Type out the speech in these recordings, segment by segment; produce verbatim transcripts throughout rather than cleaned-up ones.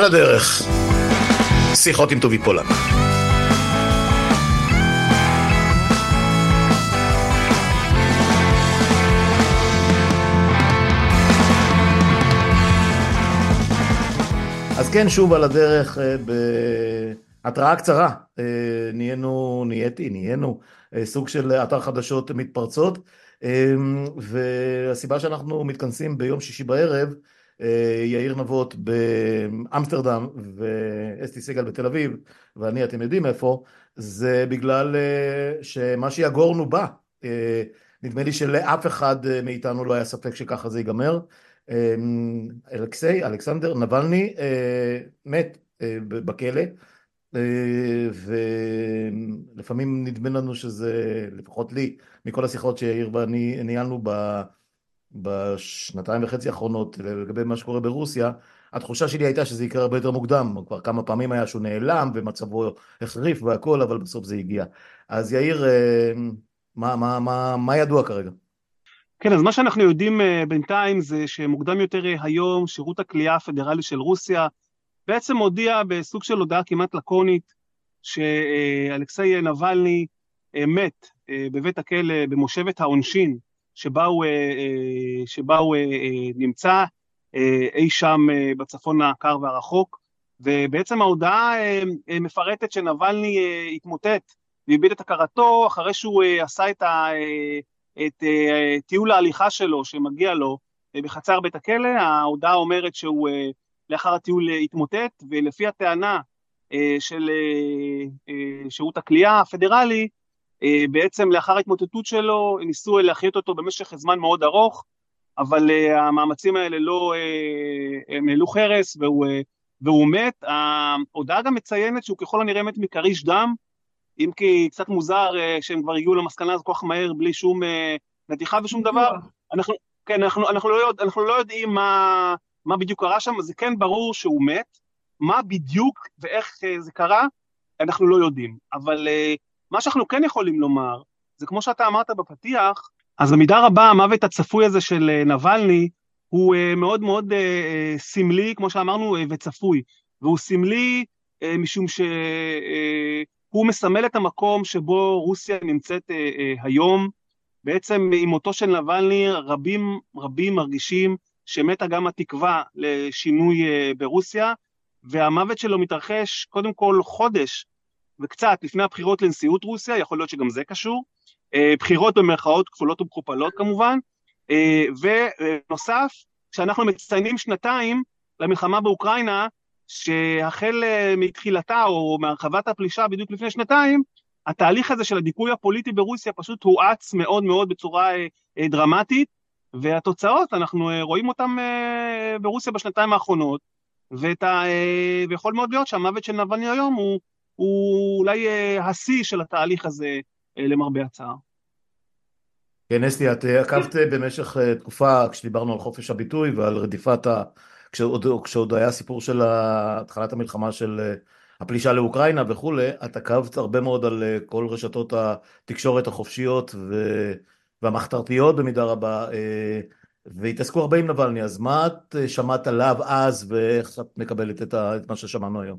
על הדרך, שיחות עם טובי פולק. אז כן, שוב על הדרך, בהתראה קצרה, נהיינו, נהייתי, נהיינו, סוג של אתר חדשות מתפרצות, והסיבה שאנחנו מתכנסים ביום שישי בערב, יאיר נבות באמסטרדם ואסתי סגל בתל אביב, ואני, אתם יודעים איפה, זה בגלל שמה שיגורנו בא, נדמה לי שלאף אחד מאיתנו לא היה ספק שככה זה ייגמר, אלכסיי, אלכסנדר נבלני מת בכלא, ולפעמים נדמה לנו שזה, לפחות לי, מכל השיחות שיאיר ואני ניהלנו בשנתיים וחצי האחרונות לגבי מה שקורה ברוסיה, התחושה שלי הייתה שזה יקרה הרבה יותר מוקדם, כבר כמה פעמים היה שהוא נעלם ומצבו החריף והכל, אבל בסוף זה הגיע. אז יאיר, מה, מה, מה, מה ידוע כרגע? כן, אז מה שאנחנו יודעים בינתיים זה שמוקדם יותר היום שירות הכלייה הפדרלי של רוסיה בעצם הודיע בסוג של הודעה כמעט לקונית שאלכסיי נבלני מת בבית הכלא במושבת העונשין שבה הוא, שבה הוא נמצא אי שם בצפון הקר והרחוק, ובעצם ההודעה מפרטת שנבלני התמוטט והביט את הכרתו אחרי שהוא עשה את ה... את uh, טיול ההליכה שלו שמגיע לו uh, בחצר בית הכלא. ההודעה אומרת שהוא uh, לאחר הטיול uh, התמוטט, ולפי הטענה uh, של uh, uh, שירות הכלייה הפדרלי, uh, בעצם לאחר ההתמוטטות שלו ניסו להחיות אותו במשך זמן מאוד ארוך, אבל uh, המאמצים האלה לא uh, הם העלו חרס והוא, uh, והוא מת. ההודעה גם מציינת שהוא ככל הנראה מת מקריש דם, אם כי קצת מוזר שהם כבר הגיעו למסקנה הזו כל כך מהר, בלי שום נתיחה ושום דבר. אנחנו, כן, אנחנו, אנחנו לא יודע, אנחנו לא יודעים מה, מה בדיוק קרה שם, זה כן ברור שהוא מת, מה בדיוק ואיך זה קרה, אנחנו לא יודעים. אבל מה שאנחנו כן יכולים לומר, זה כמו שאתה אמרת בפתיח, אז במידה רבה המוות הצפוי הזה של נבלני, הוא מאוד מאוד סמלי, כמו שאמרנו, וצפוי. והוא סמלי משום ש... הוא מסמל את המקום שבו רוסיה נמצאת אה, אה, היום. בעצם עם מותו של נבלני רבים רבים מרגישים שמתה גם התקווה לשינוי אה, ברוסיה, והמוות שלו מתרחש קודם כל חודש וקצת לפני הבחירות לנשיאות רוסיה, יכול להיות שגם זה קשור, אה, בחירות במרכאות כפולות ומכופלות כמובן, אה, ונוסף שאנחנו מציינים שנתיים למלחמה באוקראינה, שהחל מתחילתה או מהרחבת הפלישה בדיוק לפני שנתיים, התהליך הזה של הדיכוי הפוליטי ברוסיה פשוט הואץ מאוד מאוד בצורה דרמטית, והתוצאות, אנחנו רואים אותם ברוסיה בשנתיים האחרונות, ויכול מאוד להיות שהמוות של נבלני היום הוא, הוא אולי השיא של התהליך הזה למרבה הצער. כן, אסתי, את עקבת במשך תקופה כשדיברנו על חופש הביטוי ועל רדיפת ה... כשעוד, כשעוד היה סיפור של התחלת המלחמה של הפלישה לאוקראינה וכו', את עקבת הרבה מאוד על כל רשתות התקשורת החופשיות והמחתרתיות במידה רבה, והתעסקו הרבה עם נבלני, אז מה את שמעת עליו אז, ואיך את מקבלת את, ה, את מה ששמענו היום?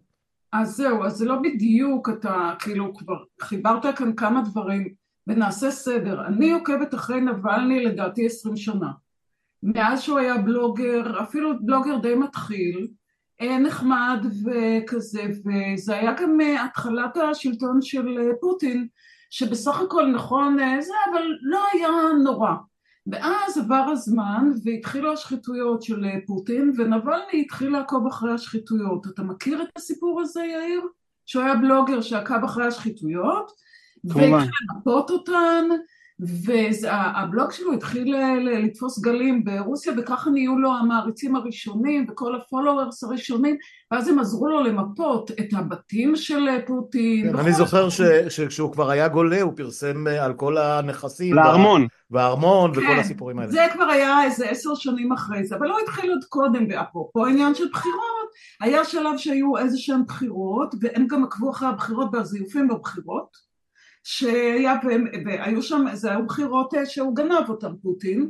אז זהו, אז זה לא בדיוק, אתה כאילו כבר חיברת כאן כמה דברים, ונעשה סדר. אני עוקבת אחרי נבלני לדעתי עשרים שנה. מאז שהוא היה בלוגר, אפילו בלוגר די מתחיל, נחמד וכזה, וזה היה גם התחלת השלטון של פוטין, שבסך הכל נכון זה, אבל לא היה נורא. ואז עבר הזמן, והתחילו השחיתויות של פוטין, ונבלני התחיל לעקוב אחרי השחיתויות. אתה מכיר את הסיפור הזה, יאיר? שהוא היה בלוגר שעקב אחרי השחיתויות, והתחיל לנפות אותן, והבלוג שלו התחיל לתפוס גלים ברוסיה, וככה נהיו לו המעריצים הראשונים וכל הפולוורס הראשונים, ואז הם עזרו לו למפות את הבתים של פוטין. אני זוכר שכשהוא כבר היה גולה הוא פרסם על כל הנכסים והארמון וכל הסיפורים האלה. זה כבר היה איזה עשר שנים אחרי זה, אבל לא התחיל עוד קודם. באפרופו עניין של בחירות, היה שלב שהיו איזה שהן בחירות, והם גם עקבו אחרי הבחירות והזיופים בבחירות, שהיה, והיו שם, זה היו בחירות שהוא גנב אותם פוטין,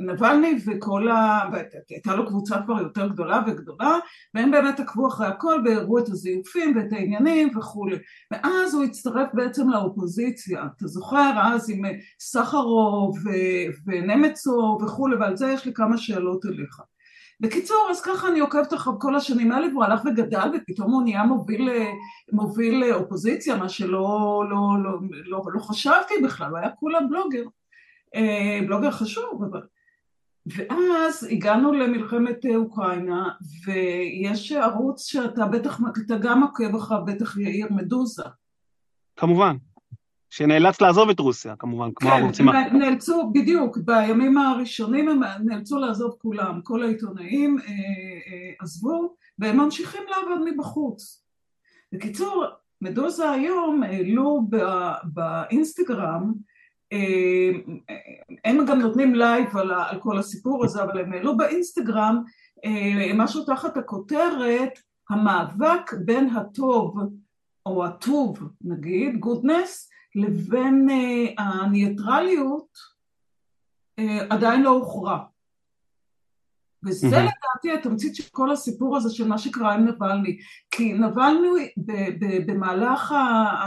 ונבלני וכל ה... הייתה לו קבוצה כבר יותר גדולה וגדולה, והם באמת עקבו אחרי הכל, והראו את הזיופים ואת העניינים וכו'. ואז הוא הצטרף בעצם לאופוזיציה, אתה זוכר? אז עם סחרוב ונמצוב וכו', ועל זה יש לי כמה שאלות אליך. בקיצור, אז ככה אני עוקבת אחר כל השנים האלה, והוא הלך וגדל, ופתאום הוא נהיה מוביל, מוביל אופוזיציה, מה שלא לא, לא, לא, לא חשבתי בכלל, הוא היה כולה בלוגר, בלוגר חשוב, אבל... ואז הגענו למלחמת אוקראינה, ויש ערוץ שאתה בטח, אתה גם עוקב אחר בטח יאיר מדוזה. כמובן. שנאלץ לעזוב את רוסיה, כמובן, כמו הרוצים. כן, נאלצו, בדיוק, בימים הראשונים הם נאלצו לעזוב כולם, כל העיתונאים עזבו, והם ממשיכים לעבוד מבחוץ. בקיצור, מדוזה היום העלו באינסטגרם, הם גם נותנים לייב על כל הסיפור הזה, אבל הם העלו באינסטגרם משהו תחת הכותרת, המאבק בין הטוב, או הטוב, נגיד, גודנס, לבין uh, הניטרליות uh, עדיין לא הוכרע. וזה mm-hmm. לדעתי התמצית של כל הסיפור הזה של מה שקרה עם נבלני. כי נבלני ב- ב- במהלך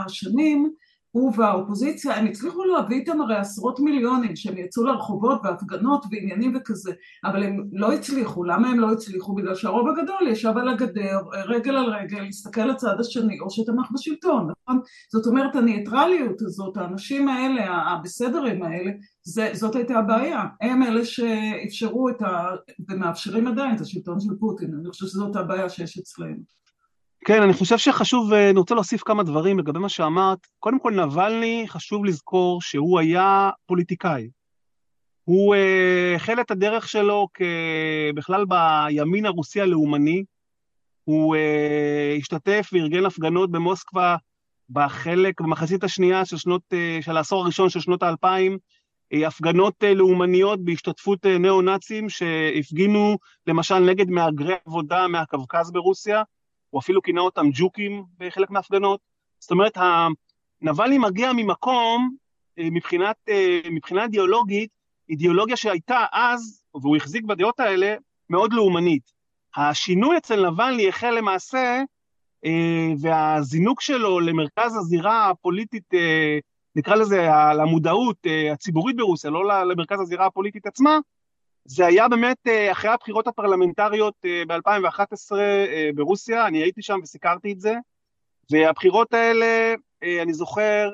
השנים, הוא והאופוזיציה, הם הצליחו להביא איתם הרי עשרות מיליונים, שהם יצאו לרחובות והפגנות ועניינים וכזה, אבל הם לא הצליחו. למה הם לא הצליחו? בגלל שהרוב הגדול ישב על הגדר, רגל על רגל, להסתכל לצד השני, או שתמך בשלטון, נכון? זאת אומרת, הניטרליות הזאת, האנשים האלה, הבסדרים האלה, זה, זאת הייתה הבעיה. הם אלה שאפשרו את ה... ומאפשרים עדיין את השלטון של פוטין. אני חושב שזאת הבעיה שיש אצלנו. כן, אני חושב שחשוב, אני רוצה להוסיף כמה דברים לגבי מה שאמרת. קודם כל, נבלני, חשוב לזכור שהוא היה פוליטיקאי. הוא החל את הדרך שלו בכלל בימין הרוסי הלאומני. הוא השתתף וארגן הפגנות במוסקבה בחלק, במחצית השנייה של שנות, של העשור הראשון של שנות האלפיים, הפגנות לאומניות בהשתתפות נאו-נאצים שהפגינו למשל נגד מהגרי עבודה מהקווקז ברוסיה. הוא אפילו כינה אותם ג'וקים בחלק מהפגנות. זאת אומרת, הנבלני מגיע ממקום, מבחינת, מבחינה אידיאולוגית, אידיאולוגיה שהייתה אז, והוא החזיק בדעות האלה, מאוד לאומנית. השינוי אצל נבלני החל למעשה, והזינוק שלו למרכז הזירה הפוליטית, נקרא לזה למודעות הציבורית ברוסיה, לא למרכז הזירה הפוליטית עצמה, זה היה באמת אחרי הבחירות הפרלמנטריות ב-אלפיים ואחת עשרה ברוסיה, אני הייתי שם וסיקרתי את זה, והבחירות האלה, אני זוכר,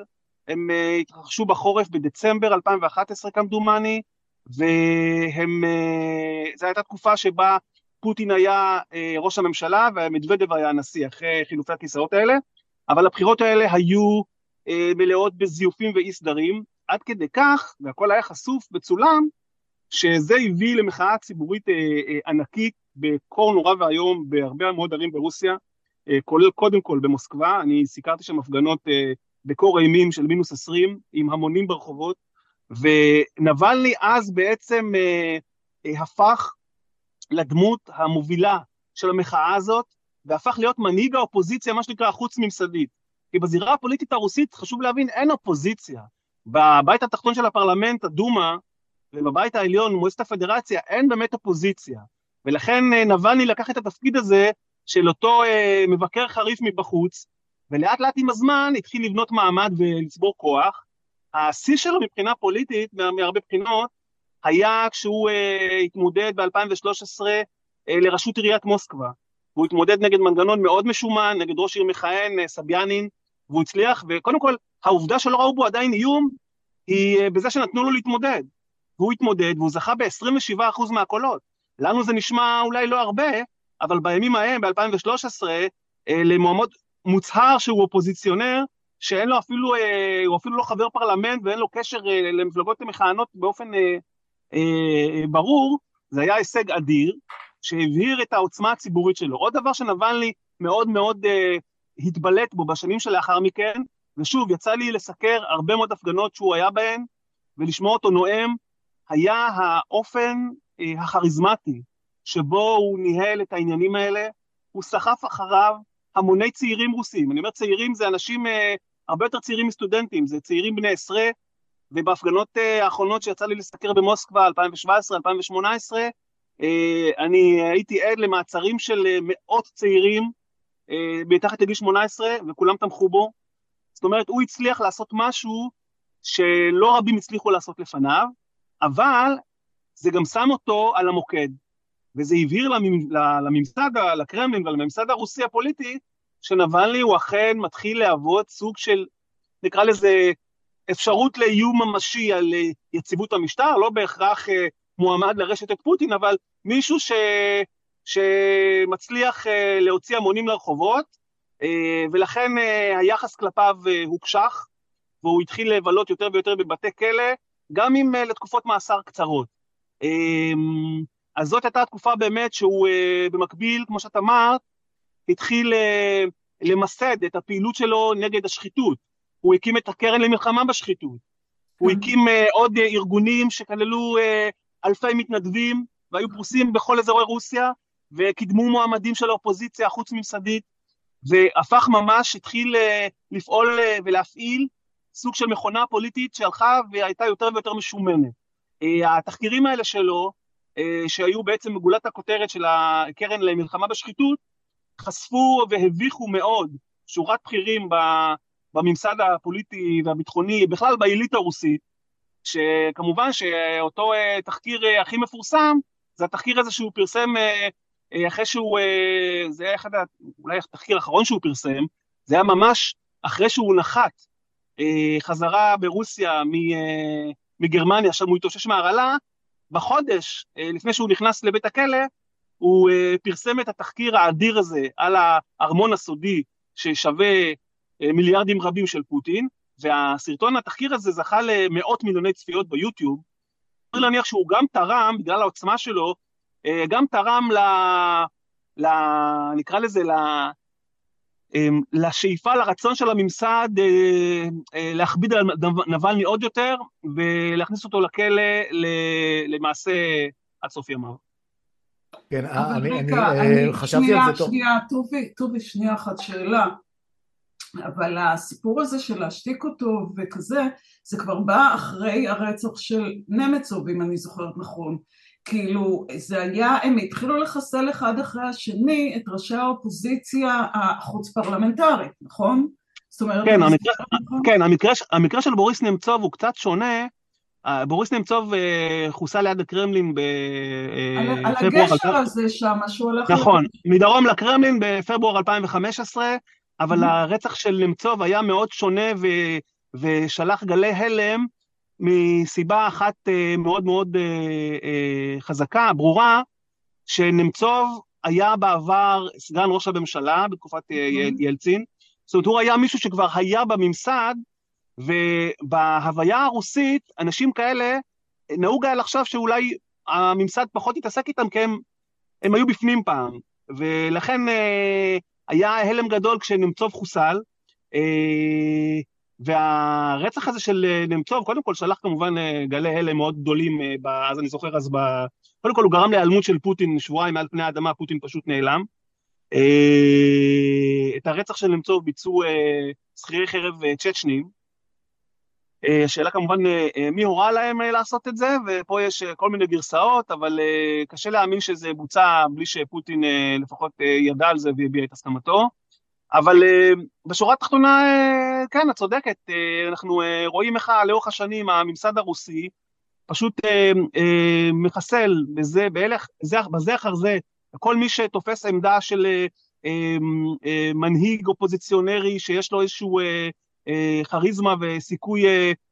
הם התרחשו בחורף בדצמבר אלפיים ואחת עשרה כמדומני, והם, זו הייתה תקופה שבה פוטין היה ראש הממשלה, והמדוודב היה הנשיא אחרי חילופי הכיסאות האלה, אבל הבחירות האלה היו מלאות בזיופים ואי סדרים, עד כדי כך, והכל היה חשוף בצולם, שזה הביא למחאה ציבורית אה, אה, ענקית בקור נורא והיום בהרבה מאוד ערים ברוסיה, אה, כולל קודם כל במוסקבה, אני סיקרתי שם הפגנות אה, בקור אימים של מינוס עשרים, עם המונים ברחובות, ונבלני אז בעצם אה, אה, הפך לדמות המובילה של המחאה הזאת, והפך להיות מנהיג האופוזיציה, מה שנקרא חוץ ממסדית, כי בזירה הפוליטית הרוסית, חשוב להבין, אין אופוזיציה, בבית התחתון של הפרלמנט, הדומה, ובבית העליון, מועצת הפדרציה, אין באמת אופוזיציה. ולכן נבלני לקח את התפקיד הזה של אותו אה, מבקר חריף מבחוץ, ולאט לאט עם הזמן התחיל לבנות מעמד ולצבור כוח. השיא שלו מבחינה פוליטית, מהרבה בחינות, היה כשהוא אה, התמודד ב-אלפיים ושלוש עשרה אה, לראשות עיריית מוסקבה. הוא התמודד נגד מנגנון מאוד משומן, נגד ראש עיר מכהן, אה, סביאנין, והוא הצליח, וקודם כל, העובדה שלא ראו בו עדיין איום, היא אה, בזה שנתנו לו להתמודד. והוא התמודד, והוא זכה ב-עשרים ושבעה אחוז מהקולות. לנו זה נשמע אולי לא הרבה, אבל בימים ההם, ב-אלפיים ושלוש עשרה, למועמד מוצהר שהוא אופוזיציונר, שאין לו אפילו, הוא אפילו לא חבר פרלמנט, ואין לו קשר למפלגות מכהנות באופן אה, אה, ברור, זה היה הישג אדיר, שהבהיר את העוצמה הציבורית שלו. עוד דבר שנבלני מאוד מאוד אה, התבלט בו בשנים שלאחר מכן, ושוב, יצא לי לסקר הרבה מאוד הפגנות שהוא היה בהן, ולשמוע אותו נואם, היה האופן אה, החריזמטי שבו הוא ניהל את העניינים האלה, הוא סחף אחריו המוני צעירים רוסים, אני אומר צעירים זה אנשים הרבה יותר צעירים מסטודנטים, זה צעירים בני עשרה, ובהפגנות האחרונות שיצא לי לסקר במוסקבה, אלפיים שבע עשרה אלפיים שמונה עשרה, אני הייתי עד למעצרים של מאות צעירים, מתחת לגיל שמונה עשרה, וכולם תמכו בו, זאת אומרת, הוא הצליח לעשות משהו שלא רבים הצליחו לעשות לפניו, אבל זה גם שם אותו על המוקד, וזה הבהיר לממסד, לקרמלין ולממסד הרוסי הפוליטי, שנבלני הוא אכן מתחיל להוות סוג של, נקרא לזה, אפשרות לאיום ממשי על יציבות המשטר, לא בהכרח מועמד לרשת את פוטין, אבל מישהו ש... שמצליח להוציא המונים לרחובות, ולכן היחס כלפיו הוקשח, והוא התחיל לבלות יותר ויותר בבתי כלא, גם אם לתקופות מאסר קצרות. אז זאת הייתה התקופה באמת שהוא במקביל, כמו שאת אמרת, התחיל למסד את הפעילות שלו נגד השחיתות. הוא הקים את הקרן למלחמה בשחיתות. הוא הקים עוד ארגונים שכללו אלפי מתנדבים, והיו פרוסים בכל אזורי רוסיה, וקידמו מועמדים של האופוזיציה החוץ ממסדית, והפך ממש, התחיל לפעול ולהפעיל סוג של מכונה פוליטית שהלכה והייתה יותר ויותר משומנת. התחקירים האלה שלו, שהיו בעצם מגולת הכותרת של הקרן למלחמה בשחיתות, חשפו והביכו מאוד שורת בכירים בממסד הפוליטי והביטחוני, בכלל בעילית הרוסית, שכמובן שאותו תחקיר הכי מפורסם, זה התחקיר הזה שהוא פרסם אחרי שהוא, זה היה אחד, אולי התחקיר האחרון שהוא פרסם, זה היה ממש אחרי שהוא נחת חזרה ברוסיה מגרמניה, שם הוא התאושש מהרעלה, בחודש לפני שהוא נכנס לבית הכלא, הוא פרסם את התחקיר האדיר הזה על הארמון הסודי ששווה מיליארדים רבים של פוטין, והסרטון התחקיר הזה זכה למאות מיליוני צפיות ביוטיוב, אני להניח שהוא גם תרם, בגלל העוצמה שלו, גם תרם ל... ל... נקרא לזה, ל... לשאיפה, לרצון של הממסד, להכביד על נבלני עוד יותר, ולהכניס אותו לכלא למעשה עד סוף ימיו. כן, אני, אני, אני חשבתי על זה טוב. שנייה, טובי, טובי, שנייה אחת שאלה. אבל הסיפור הזה של להשתיק אותו וכזה, זה כבר בא אחרי הרצח של נמצוב, אם אני זוכרת נכון. כאילו, זה היה, הם התחילו לחסל אחד אחרי השני את ראשי האופוזיציה החוץ-פרלמנטרית, נכון? זאת אומרת... כן, המקרה, נכון? כן המקרה, המקרה של בוריס נמצוב הוא קצת שונה. בוריס נמצוב חוסה ליד הקרמלין ב... על, על הגשר אלפיים... הזה שם, שהוא הלך... נכון, ל... מדרום לקרמלין בפברואר אלפיים חמש עשרה, אבל mm-hmm. הרצח של נמצוב היה מאוד שונה ו... ושלח גלי הלם מסיבה אחת מאוד מאוד חזקה, ברורה, שנמצוב היה בעבר סגן ראש הממשלה בתקופת mm-hmm. ילצין, זאת אומרת הוא היה מישהו שכבר היה בממסד, ובהוויה הרוסית אנשים כאלה נהוג היה לחשוב שאולי הממסד פחות יתעסק איתם כי הם, הם היו בפנים פעם, ולכן... היה הלם גדול כשנמצוב חוסל, והרצח הזה של נמצוב, קודם כל שלח כמובן גלי הלם מאוד גדולים, אז אני זוכר, אז קודם כל הוא גרם להיעלמות של פוטין, שבועיים מעל פני האדמה, פוטין פשוט נעלם. את הרצח של נמצוב ביצעו שכירי חרב צ'צ'נים, השאלה כמובן מי הורה להם לעשות את זה, ופה יש כל מיני גרסאות, אבל קשה להאמין שזה בוצע בלי שפוטין לפחות ידע על זה והביע את הסכמתו, אבל בשורה התחתונה, כן, את צודקת, אנחנו רואים איך לאורך השנים הממסד הרוסי פשוט מחסל בזה, בהלך, בזה אחר זה, כל מי שתופס עמדה של מנהיג אופוזיציונרי שיש לו איזשהו חריזמה וסיכוי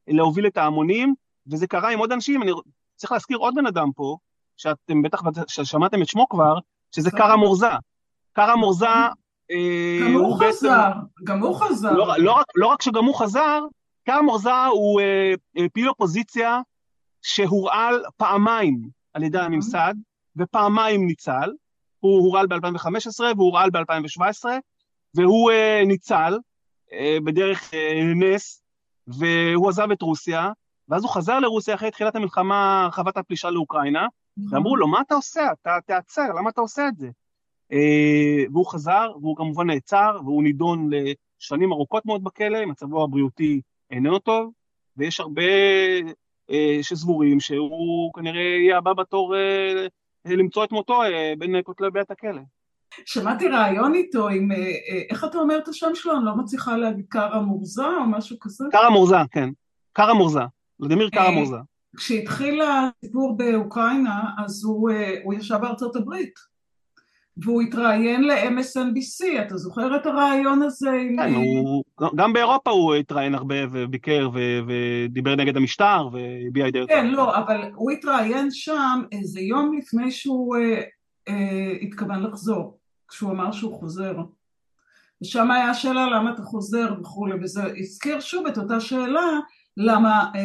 להוביל את ההמונים, וזה קרה עם עוד אנשים, אני צריך להזכיר עוד בן אדם פה, שאתם בטח שמעתם את שמו כבר, שזה קירה מורזה. קירה מורזה... גם הוא חזר, גם הוא חזר. לא רק שגם הוא חזר, קירה מורזה הוא פעיל אופוזיציה שהורעל פעמיים על ידי הממסד, ופעמיים ניצל, הוא הורעל ב-אלפיים חמש עשרה והוא הורעל ב-אלפיים שבע עשרה, והוא ניצל, בדרך נס, והוא עזב את רוסיה, ואז הוא חזר לרוסיה אחרי תחילת המלחמה, הרחבת הפלישה לאוקראינה, ואמרו לו, מה אתה עושה? אתה תעצר, למה אתה עושה את זה? והוא חזר, והוא כמובן נעצר, והוא נידון לשנים ארוכות מאוד בכלא, מצבו הבריאותי איננו טוב, ויש הרבה שסבורים שהוא כנראה יהיה הבא בתור למצוא את מותו בין כותלי בית הכלא. שמעתי רעיון איתו עם, איך אתה אומר את השם שלו? אני לא מצליחה להגיד קרה מורזה או משהו כזה? קרה מורזה, כן. קרה מורזה. ולדימיר קרה מורזה. כשהתחיל הסיפור באוקראינה, אז הוא, הוא ישב בארצות הברית. והוא התראיין ל-אם אס אן בי סי, אתה זוכר את הרעיון הזה? כן, עם... הוא, גם באירופה הוא התראיין הרבה וביקר ו, ודיבר נגד המשטר והביע את דעתו. כן, לא, אבל הוא התראיין שם איזה יום לפני שהוא אה, אה, התכוון לחזור, כשהוא אמר שהוא חוזר. ושם היה שאלה למה אתה חוזר וכו', וזה הזכיר שוב את אותה שאלה, למה אה, אה,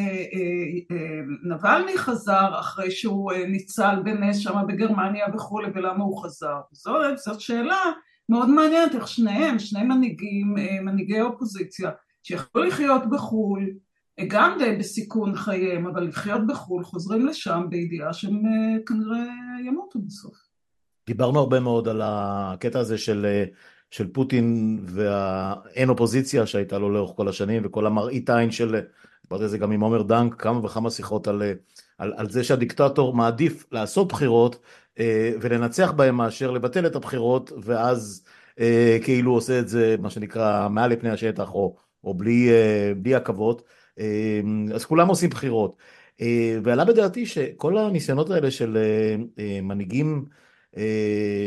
אה, נבלני חזר אחרי שהוא אה, ניצל בנס שמה בגרמניה וכו', ולמה הוא חזר? זו, זאת שאלה מאוד מעניינת, איך שניהם, שני מנהיגים, אה, מנהיגי אופוזיציה, שיכולו לחיות בחול, אה, גם די בסיכון חייהם, אבל לחיות בחול, חוזרים לשם בידיעה שהם אה, כנראה ימותו בסוף. דיברנו הרבה מאוד על הקטע הזה של... אה... של פוטין ואין אופוזיציה שהייתה לו לאורך כל השנים, וכל המראית עין של, דיברתי על זה גם עם עומר דנק, כמה וכמה שיחות על, על, על זה שהדיקטטור מעדיף לעשות בחירות, אה, ולנצח בהם מאשר לבטל את הבחירות, ואז אה, כאילו עושה את זה, מה שנקרא, מעל לפני השטח, או, או בלי, אה, בלי עכבות, אה, אז כולם עושים בחירות. אה, ועלה בדעתי שכל הניסיונות האלה של אה, אה, מנהיגים,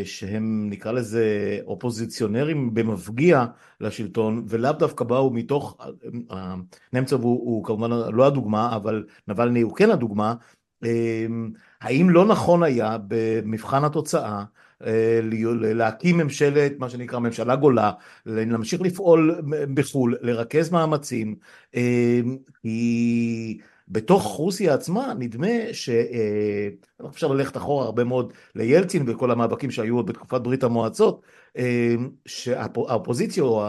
שהם נקרא לזה אופוזיציונרים במפגיע לשלטון, ולאו דווקא באו מתוך, נמצוב הוא, הוא כמובן לא הדוגמה, אבל נבלני הוא כן הדוגמה, האם לא נכון היה במבחן התוצאה, להקים ממשלת, מה שנקרא ממשלה גולה, להמשיך לפעול בחול, לרכז מאמצים, היא... בתוך רוסיה עצמה נדמה שאפשר ללכת אחורה הרבה מאוד לילצין וכל המאבקים שהיו בתקופת ברית המועצות, שהאופוזיציה או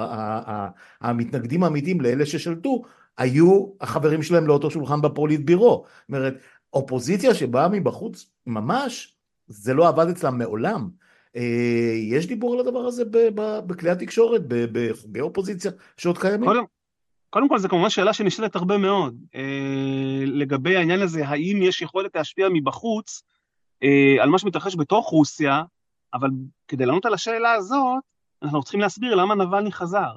המתנגדים האמיתיים לאלה ששלטו, היו החברים שלהם לאותו שולחן בפוליט בירו. זאת אומרת, אופוזיציה שבאה מבחוץ ממש, זה לא עבד אצלם מעולם. יש דיבור על הדבר הזה בכלי התקשורת, באופוזיציה שעוד קיימים? קודם כל, זו כמובן שאלה שנשאלת הרבה מאוד, אה, לגבי העניין הזה, האם יש יכולת להשפיע מבחוץ אה, על מה שמתרחש בתוך רוסיה, אבל כדי לענות על השאלה הזאת, אנחנו צריכים להסביר למה נבלני חזר.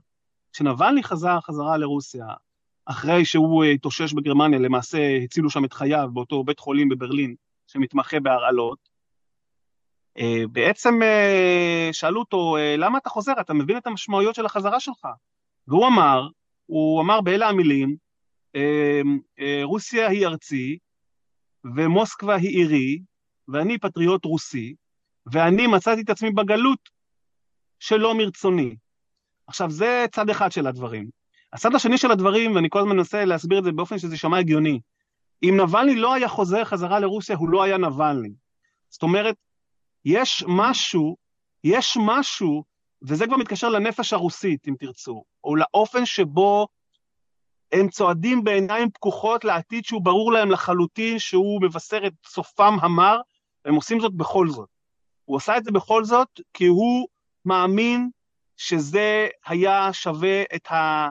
כשנבלני חזר חזרה לרוסיה, אחרי שהוא אה, תושש בגרמניה, למעשה הצילו שם את חייו באותו בית חולים בברלין, שמתמחה בהרעלות, אה, בעצם אה, שאלו אותו, אה, למה אתה חוזר? אתה מבין את המשמעויות של החזרה שלך? והוא אמר, הוא אמר באלה המילים, רוסיה היא ארצי, ומוסקבה היא עירי, ואני פטריוט רוסי, ואני מצאתי את עצמי בגלות שלא מרצוני. עכשיו, זה צד אחד של הדברים. הצד השני של הדברים, ואני כל הזמן מנסה להסביר את זה באופן שזה שמע הגיוני, אם נבלני לא היה חוזר חזרה לרוסיה, הוא לא היה נבלני. זאת אומרת, יש משהו, יש משהו, וזה כבר מתקשר לנפש הרוסית, אם תרצו, או לאופן שבו הם צועדים בעיניים פקוחות לעתיד שהוא ברור להם לחלוטין, שהוא מבשר את סופם המר, והם עושים זאת בכל זאת. הוא עושה את זה בכל זאת, כי הוא מאמין שזה היה שווה את, ה,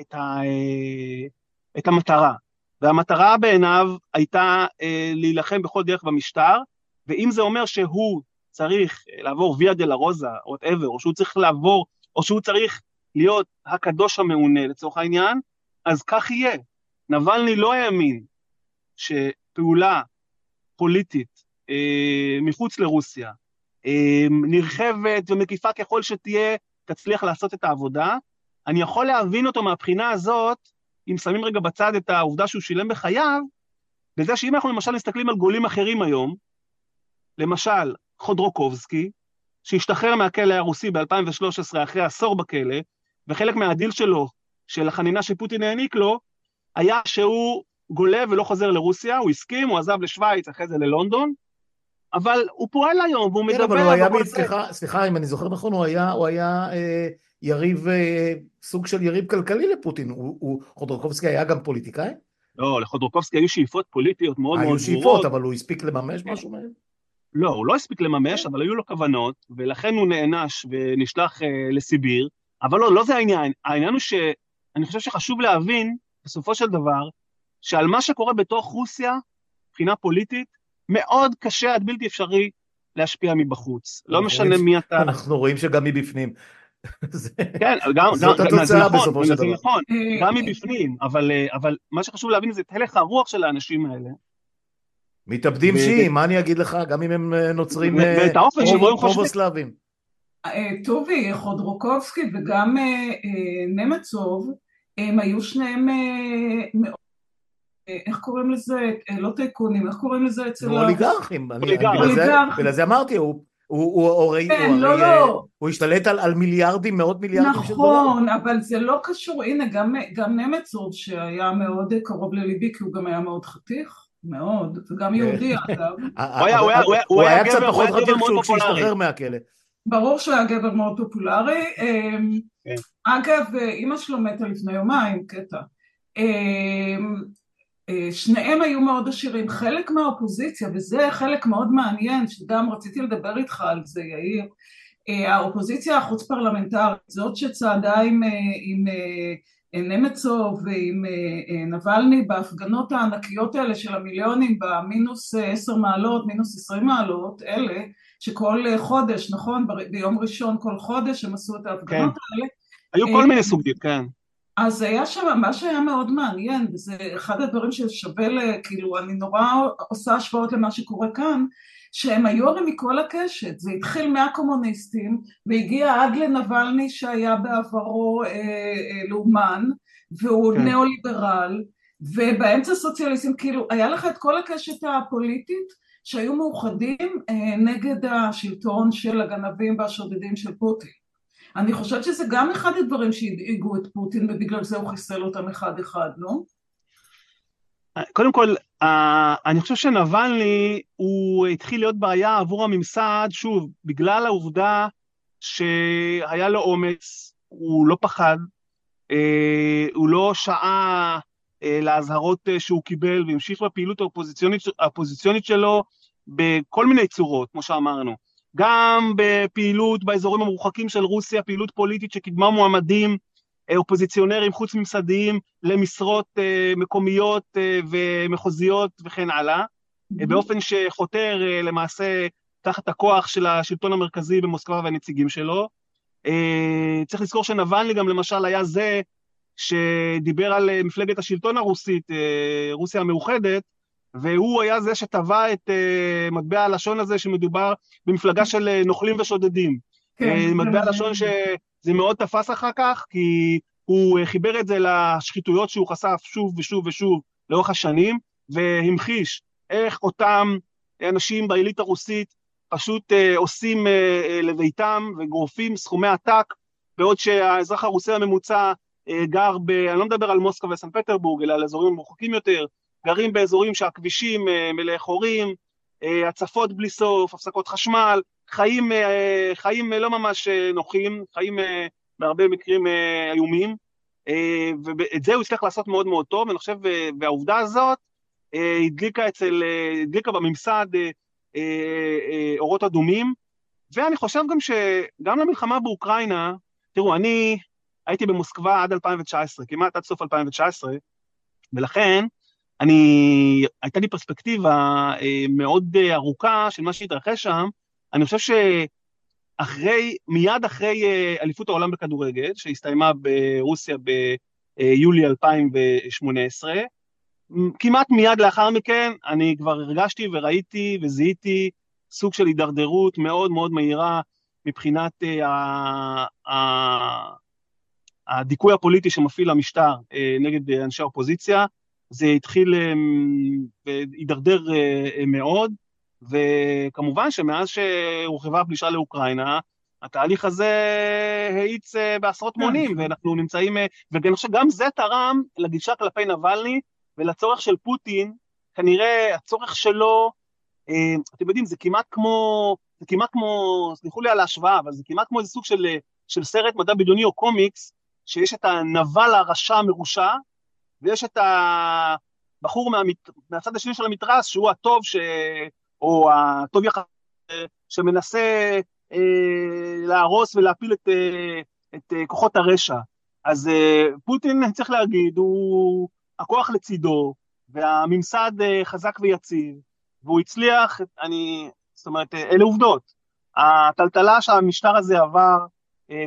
את, ה, את המטרה. והמטרה בעיניו הייתה להילחם בכל דרך במשטר, ואם זה אומר שהוא צריך לעבור ויה דלה רוזה, או whatever, או שהוא צריך לעבור, או שהוא צריך להיות הקדוש המעונה לצורך העניין, אז כך יהיה. נבלני לא האמין שפעולה פוליטית אה, מחוץ לרוסיה, אה, נרחבת ומקיפה ככל שתהיה, תצליח לעשות את העבודה. אני יכול להבין אותו מהבחינה הזאת, אם שמים רגע בצד את העובדה שהוא שילם בחייו, בזה שאם אנחנו למשל מסתכלים על גולים אחרים היום, למשל, חודרוקובסקי, שהשתחרר מהכלא הרוסי ב-אלפיים ושלוש עשרה, אחרי עשור בכלא, וחלק מהדיל שלו, של החנינה שפוטין העניק לו, היה שהוא גולה ולא חוזר לרוסיה, הוא הסכים, הוא עזב לשוויץ, אחרי זה ללונדון, אבל הוא פועל היום, והוא מדבר... אבל הוא היה, סליחה, סליחה, אם אני זוכר נכון, הוא היה, הוא היה אה, יריב, אה, סוג של יריב כלכלי לפוטין, הוא, הוא, חודרוקובסקי היה גם פוליטיקאי? לא, לחודרוקובסקי היו שאיפות פוליטיות מאוד מאוד גרועות. היו שאיפות, אבל הוא הספיק לממש משהו מהם? לא, הוא לא הספיק לממש, אבל היו לו כוונות, ולכן הוא נענש ונשלח אה, לסיביר, אבל לא, לא זה העניין. העניין הוא שאני חושב שחשוב להבין, בסופו של דבר, שעל מה שקורה בתוך רוסיה, מבחינה פוליטית, מאוד קשה עד בלתי אפשרי להשפיע מבחוץ. לא משנה מי אתה. אנחנו רואים שגם מבפנים. כן, גם זה נכון, גם מבפנים, אבל מה שחשוב להבין זה את הלך הרוח של האנשים האלה. מתאבדים שיעים, מה אני אגיד לך, גם אם הם נוצרים פרובוסלבים. טובי, חודרוקובסקי וגם נמצוב, הם היו שניהם מאוד, איך קוראים לזה, לא טייקונים, איך קוראים לזה אצל... אוליגרכים, ולזה אמרתי, הוא... הוא הורי, הוא השתלט על מיליארדים, מאות מיליארדים. נכון, אבל זה לא קשור, הנה גם נמצוב שהיה מאוד קרוב לליבי, כי הוא גם היה מאוד חתיך, מאוד, וגם יהודי אגב. הוא היה קצת פחות חתיך כשהוא השתחרר מהכלא. ברור שהוא היה גבר מאוד פופולרי, אגב, אמא שלו מתה לפני יומיים, קטע. שניהם היו מאוד עשירים, חלק מהאופוזיציה, וזה חלק מאוד מעניין, שגם רציתי לדבר איתך על זה, יאיר, האופוזיציה החוץ פרלמנטרית, זאת שצעדה עם, עם, עם נמצוב ועם נבלני, בהפגנות הענקיות האלה של המיליונים, במינוס עשר מעלות, מינוס עשרים מעלות, אלה, שכל חודש, נכון, ביום ראשון כל חודש, הם עשו את ההפגנות האלה. היו כל מיני סוגים, כן. אז היה שם, מה שהיה מאוד מעניין, וזה אחד הדברים ששווה, כאילו, אני נורא עושה השוואות למה שקורה כאן, שהם היו הרי מכל הקשת, זה התחיל מהקומוניסטים, והגיע עד לנבלני שהיה בעברו אה, אה, לאומן, והוא כן. נאו-ליברל, ובאמצע סוציאליסטים, כאילו, היה לך את כל הקשת הפוליטית, שהיו מאוחדים אה, נגד השלטון של הגנבים והשודדים של פוטין. אני חושבת שזה גם אחד הדברים שהדאיגו את פוטין, ובגלל זה הוא חיסל אותם אחד אחד, לא? קודם כל, אני חושב שנבלני, הוא התחיל להיות בעיה עבור הממסד, שוב, בגלל העובדה שהיה לו אומץ, הוא לא פחד, הוא לא שעה להזהרות שהוא קיבל, והמשיך בפעילות האופוזיציונית שלו, בכל מיני צורות, כמו שאמרנו. גם בפעילות באזורים המרוחקים של רוסיה, פעילות פוליטית שקידמה מועמדים אופוזיציונרים חוץ ממסדיים למשרות מקומיות ומחוזיות וכן הלאה, באופן שחותר למעשה תחת הכוח של השלטון המרכזי במוסקבה והנציגים שלו. צריך לזכור שנבלני גם למשל היה זה שדיבר על מפלגת השלטון הרוסית, רוסיה המאוחדת, והוא היה זה שטבע את uh, מטבע הלשון הזה שמדובר במפלגה של uh, נוכלים ושודדים. כן, uh, מטבע הלשון שזה מאוד תפס אחר כך, כי הוא uh, חיבר את זה לשחיתויות שהוא חשף שוב ושוב ושוב לאורך השנים, והמחיש איך אותם אנשים באלית הרוסית פשוט uh, עושים uh, uh, לביתם וגורפים סכומי עתק, בעוד שהאזרח הרוסי הממוצע uh, גר, ב, אני לא מדבר על מוסקבה וסן פטרבורג, אלא על אזורים מרוחקים יותר, גרים באזורים שהכבישים מלא חורים, הצפות בלי סוף, הפסקות חשמל, חיים, חיים לא ממש נוחים, חיים בהרבה מקרים איומים, ואת זה הוא הצליח לעשות מאוד מאוד טוב, ואני חושב, והעובדה הזאת הדליקה, אצל, הדליקה בממסד אורות אדומים, ואני חושב גם שגם למלחמה באוקראינה, תראו, אני הייתי במוסקבה עד אלפיים תשע עשרה, כמעט עד סוף אלפיים תשע עשרה, ולכן, אני, הייתה לי פרספקטיבה מאוד ארוכה של מה שהתרחש שם. אני חושב שאחרי, מיד אחרי אליפות העולם בכדורגל, שהסתיימה ברוסיה ביולי אלפיים שמונה עשרה, כמעט מיד לאחר מכן, אני כבר הרגשתי וראיתי וזיהיתי סוג של הידרדרות מאוד מאוד מהירה מבחינת הדיכוי הפוליטי שמפעיל המשטר נגד אנשי האופוזיציה. זה התחיל והידרדר מאוד, וכמובן שמאז שהורחבה הפלישה לאוקראינה, התהליך הזה האיץ בעשרות מונים, ואנחנו נמצאים, וגם זה תרם לגישה כלפי נבלני, ולצורך של פוטין, כנראה הצורך שלו, אתם יודעים, זה כמעט כמו, זה כמעט כמו, סליחו לי על ההשוואה, אבל זה כמעט כמו איזה סוג של, של סרט מדע בדיוני או קומיקס, שיש את הנבל הרשע המרושע, ויש את הבחור מהצד השני של המתרס, שהוא הטוב, או הטוב יחסית שמנסה להרוס ולהפיל את, את כוחות הרשע. אז פוטין, צריך להגיד, הוא הכוח לצידו, והממסד חזק ויציב, והוא הצליח, אני, זאת אומרת, אלה עובדות. הטלטלה שהמשטר הזה עבר,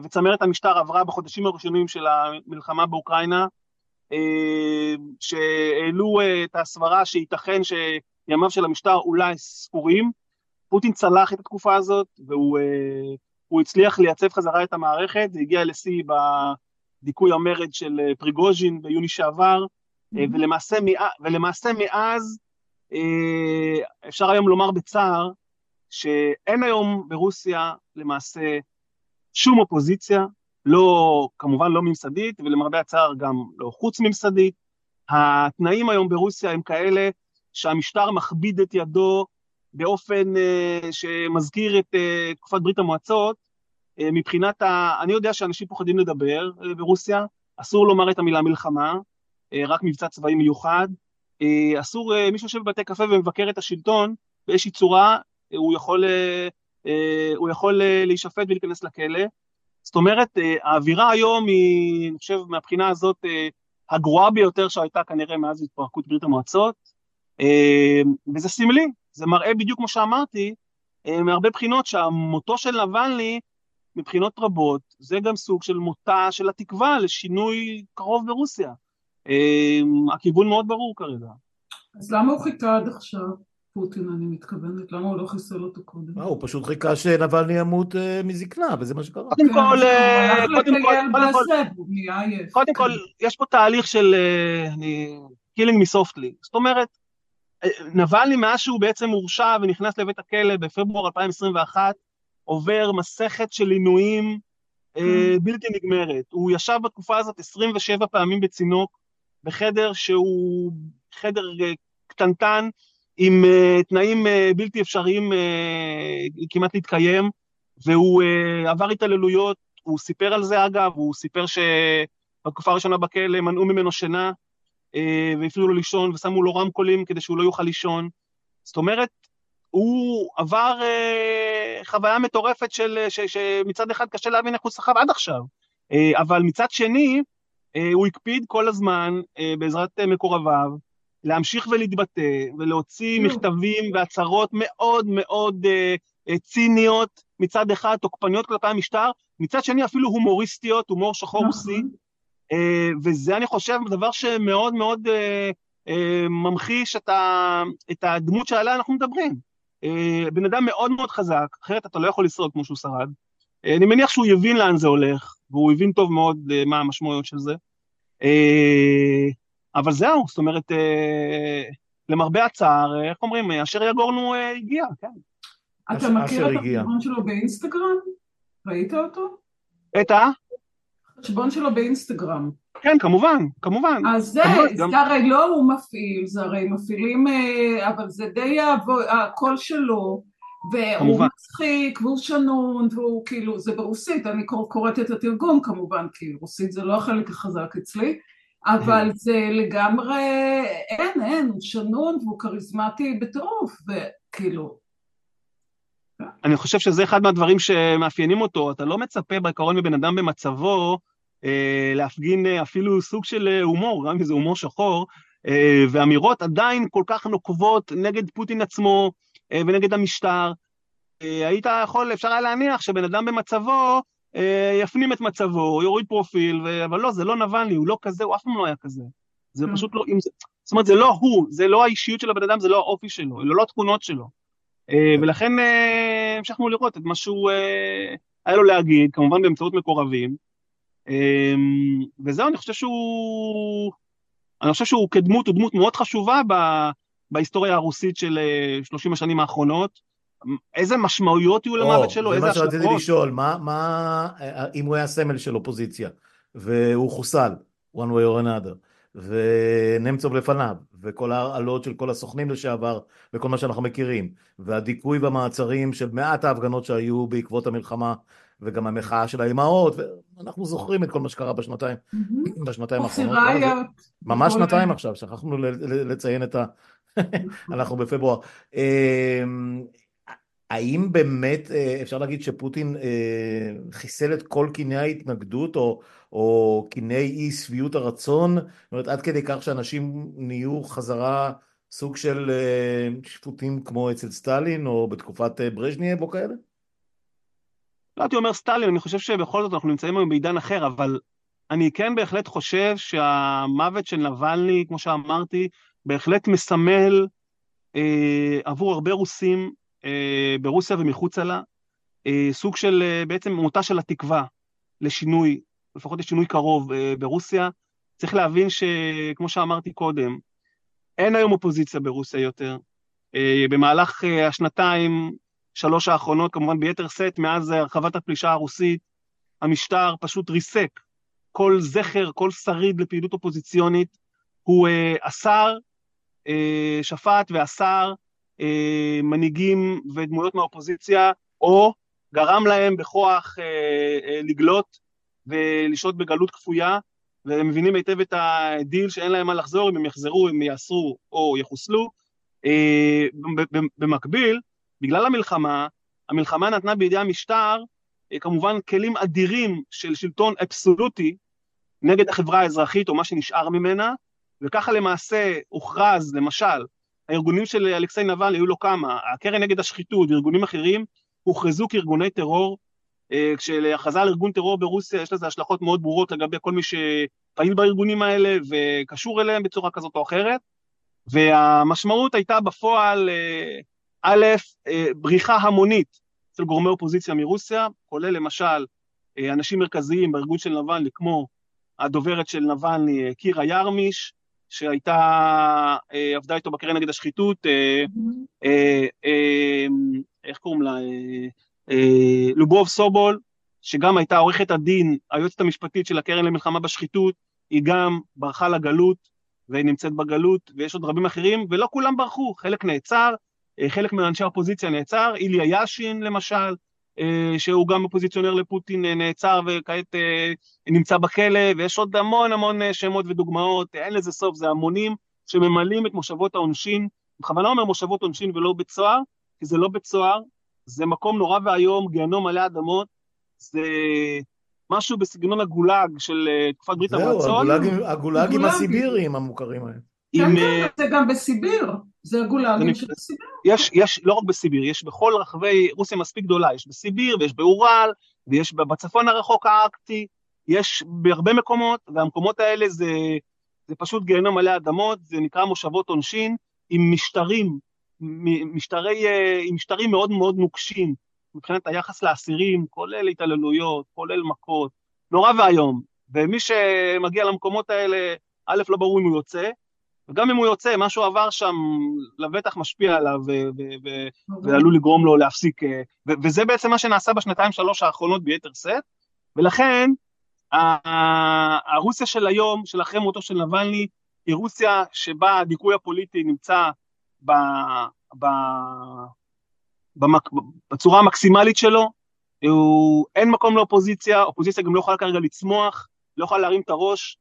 וצמרת המשטר עברה בחודשים הראשונים של המלחמה באוקראינה, שהעלו את הסברה שייתכן שימיו של המשטר אולי ספורים. פוטין צלח את התקופה הזאת, והוא הצליח לייצב חזרה את המערכת, זה הגיע לשיא בדיכוי המרד של פריגוז'ין ביוני שעבר, ולמעשה, ולמעשה מאז, אפשר היום לומר בצער, שאין היום ברוסיה למעשה שום אופוזיציה, לא, כמובן לא ממסדית, ולמרבה הצער גם לא חוץ ממסדית. התנאים היום ברוסיה הם כאלה שהמשטר מכביד את ידו באופן uh, שמזכיר את uh, תקופת ברית המועצות, uh, מבחינת, ה... אני יודע שאנשים פוחדים לדבר uh, ברוסיה, אסור לומר את המילה מלחמה, uh, רק מבצע צבאי מיוחד, uh, אסור, uh, מי שיושב בבתי קפה ומבקר את השלטון, באיזושהי צורה, uh, הוא יכול, uh, uh, הוא יכול uh, להישפט ולהיכנס לכלא. זאת אומרת, האווירה היום היא, אני חושב, מהבחינה הזאת, הגרועה ביותר שהייתה כנראה מאז התפרקות ברית המועצות, וזה סמלי, זה מראה בדיוק כמו שאמרתי, מהרבה בחינות שהמותו של נבלני, מבחינות רבות, זה גם סוג של מותה של התקווה לשינוי קרוב ברוסיה. הכיוון מאוד ברור כרגע. אז למה הוא חיכה עד עכשיו? פוטין, אני מתכוונת, למה הוא לא חיסל אותו קודם? הוא פשוט חיכה שנבל ימות מזקנה, וזה מה שקרה. קודם כל, קודם כל, יש פה תהליך של קילינג מסופטלי, זאת אומרת, נבלני מאז שהוא בעצם הורשע ונכנס לבית הכלא בפברואר אלפיים עשרים ואחת, עובר מסכת של עינויים בלתי נגמרת, הוא ישב בתקופה הזאת עשרים ושבע פעמים בצינוק, בחדר שהוא חדר קטנטן, עם uh, תנאים uh, בלתי אפשריים uh, כמעט להתקיים, והוא uh, עבר התעללויות, הוא סיפר על זה אגב, הוא סיפר שבתקופה הראשונה בכלא מנעו ממנו שינה, uh, והפילו לו לישון, ושמו לו רמקולים כדי שהוא לא יוכל לישון. זאת אומרת, הוא עבר uh, חוויה מטורפת של, ש, שמצד אחד קשה להבין איך הוא סחב עד עכשיו, uh, אבל מצד שני, uh, הוא הקפיד כל הזמן uh, בעזרת uh, מקורביו, להמשיך ולהתבטא, ולהוציא מכתבים והצהרות מאוד מאוד אה, ציניות, מצד אחד תוקפניות כלפי המשטר, מצד שני אפילו הומוריסטיות, הומור שחור רוסי, אה, וזה אני חושב דבר שמאוד מאוד אה, אה, ממחיש את, ה, את הדמות שעליה אנחנו מדברים. אה, בן אדם מאוד מאוד חזק, אחרת אתה לא יכול לשרוד כמו שהוא שרד, אה, אני מניח שהוא יבין לאן זה הולך, והוא יבין טוב מאוד אה, מה המשמעויות של זה, אה, אבל זהו, זאת אומרת, למרבה הצער, איך אומרים, אשר יגורנו הגיע, כן. אתה מכיר את החשבון שלו באינסטגרם? ראית אותו? את ה? החשבון שלו באינסטגרם. כן, כמובן, כמובן. אז זה, זה הרי לא הוא מפעיל, זה הרי מפעילים, אבל זה די הקול שלו, והוא מצחיק, והוא שנון, והוא כאילו, זה ברוסית, אני קוראת את התרגום כמובן, כי רוסית זה לא החלק החזק אצלי, אבל זה לגמרי, אין, אין, הוא שנון והוא כריזמטי בטירוף, וכאילו. אני חושב שזה אחד מהדברים שמאפיינים אותו, אתה לא מצפה בעיקרון מבן אדם במצבו, אה, להפגין אפילו סוג של הומור, גם אם זה הומור שחור, אה, ואמירות עדיין כל כך נוקבות נגד פוטין עצמו, אה, ונגד המשטר, אה, היית יכול, אפשר היה להניח שבן אדם במצבו, יפנים את מצבו, יוריד פרופיל, אבל לא, זה לא נבלני, הוא לא כזה, הוא אף פעם לא היה כזה. זה פשוט לא, זאת אומרת, זה לא הוא, זה לא האישיות של הבן אדם, זה לא האופי שלו, אלו לא התכונות שלו. ולכן המשכנו לראות את מה שהוא היה לו להגיד, כמובן באמצעות מקורבים, וזהו, אני חושב שהוא, אני חושב שהוא כדמות, הוא דמות מאוד חשובה בהיסטוריה הרוסית של שלושים השנים האחרונות, איזה משמעויות יהיו למוות שלו, איזה השלכות. זה מה שרציתי לשאול, מה, מה, אם הוא היה סמל של אופוזיציה, והוא חוסל, one way or another, ונמצוב לפניו, וכל העלות של כל הסוכנים לשעבר, וכל מה שאנחנו מכירים, והדיכוי במעצרים של מעט ההפגנות שהיו בעקבות המלחמה, וגם המחאה של האימהות, ואנחנו זוכרים את כל מה שקרה בשנתיים, בשנתיים האחרונות. ממש שנתיים עכשיו, שכחנו לציין את ה... אנחנו בפברואר. האם באמת אפשר להגיד שפוטין חיסל את כל קיני ההתנגדות או, או קיני אי סביעות הרצון? זאת אומרת, עד כדי כך שאנשים נהיו חזרה סוג של שפוטים כמו אצל סטלין או בתקופת ברז'נייב או כאלה? לא הייתי אומר סטלין, אני חושב שבכל זאת אנחנו נמצאים היום בעידן אחר, אבל אני כן בהחלט חושב שהמוות של נבלני, כמו שאמרתי, בהחלט מסמל אה, עבור הרבה רוסים אה, ברוסיה ומחוץ לה, אה, סוג של אה, בעצם מותה של התקווה לשינוי, לפחות לשינוי קרוב אה, ברוסיה. צריך להבין שכמו שאמרתי קודם, אין היום אופוזיציה ברוסיה יותר. אה, במהלך אה, השנתיים, שלוש האחרונות, כמובן ביתר סט, מאז הרחבת הפלישה הרוסית, המשטר פשוט ריסק. כל זכר, כל שריד לפעילות אופוזיציונית, הוא אסר, אה, שפט ואסר, אה, מנהיגים ודמויות מהאופוזיציה, או גרם להם בכוח אה, אה, לגלות ולשלוט בגלות כפויה, והם מבינים היטב את הדיל שאין להם מה לחזור, אם הם יחזרו, אם יעשרו או יחוסלו. אה, במקביל, בגלל המלחמה, המלחמה נתנה בידי המשטר, כמובן, כלים אדירים של שלטון אבסולוטי, נגד החברה האזרחית, או מה שנשאר ממנה, וככה למעשה הוכרז, למשל, הארגונים של אלכסיי נבלני, היו לו כמה, הקרן נגד השחיתות, וארגונים אחרים, הוכרזו כארגוני טרור, כשהכרזה על ארגון טרור ברוסיה, יש לזה השלכות מאוד ברורות, לגבי כל מי שפעיל בארגונים האלה, וקשור אליהם בצורה כזאת או אחרת, והמשמעות הייתה בפועל, א', בריחה המונית, אצל גורמי אופוזיציה מרוסיה, כולל למשל אנשים מרכזיים בארגון של נבלני, כמו הדוברת של נבלני, קירה ירמיש, שהייתה, עבדה איתו בקרן נגד השחיתות, איך קוראים לה, לובוב סובול, שגם הייתה עורכת הדין, היועצת המשפטית של הקרן למלחמה בשחיתות, היא גם ברחה לגלות, והיא נמצאת בגלות, ויש עוד רבים אחרים, ולא כולם ברחו, חלק נעצר, חלק מאנשי האופוזיציה נעצר, איליה יאשין למשל, שהוא גם אופוזיציונר לפוטין נעצר וכעת נמצא בכלא, ויש עוד המון המון שמות ודוגמאות, אין לזה סוף, זה המונים שממלאים את מושבות העונשין, בכוונה אומר מושבות עונשין ולא בית סוהר, כי זה לא בית סוהר, זה מקום נורא והיום, גיהנום עלי אדמות, זה משהו בסגנון הגולאג של תקופת ברית המועצות. זהו, הגולאגים הסיביריים המוכרים האלה. זה גם בסיביר, זה הגולאגים של סיביר. יש, יש, לא רק בסיביר, יש בכל רחבי, רוסיה מספיק גדולה, יש בסיביר, ויש באורל, ויש בצפון הרחוק הארקטי, יש בהרבה מקומות, והמקומות האלה זה, זה פשוט גיהנום עלי אדמות, זה נקרא מושבות עונשין, עם משטרים, משטרי, עם משטרים מאוד מאוד נוקשים, מבחינת היחס לאסירים, כולל התעללויות, כולל מכות, נורא והיום, ומי שמגיע למקומות האלה, א', לא ברור אם הוא יוצא, וגם אם הוא יוצא, משהו עבר שם, לבטח משפיע עליו, ועלול לגרום לו להפסיק, וזה בעצם מה שנעשה בשנתיים שלוש האחרונות ביתר סט, ולכן, הרוסיה של היום, של אחרי מותו של נבלני, היא רוסיה שבה הדיכוי הפוליטי נמצא בצורה המקסימלית שלו, אין מקום לאופוזיציה, אופוזיציה גם לא יכולה כרגע לצמוח, לא יכולה להרים את הראש,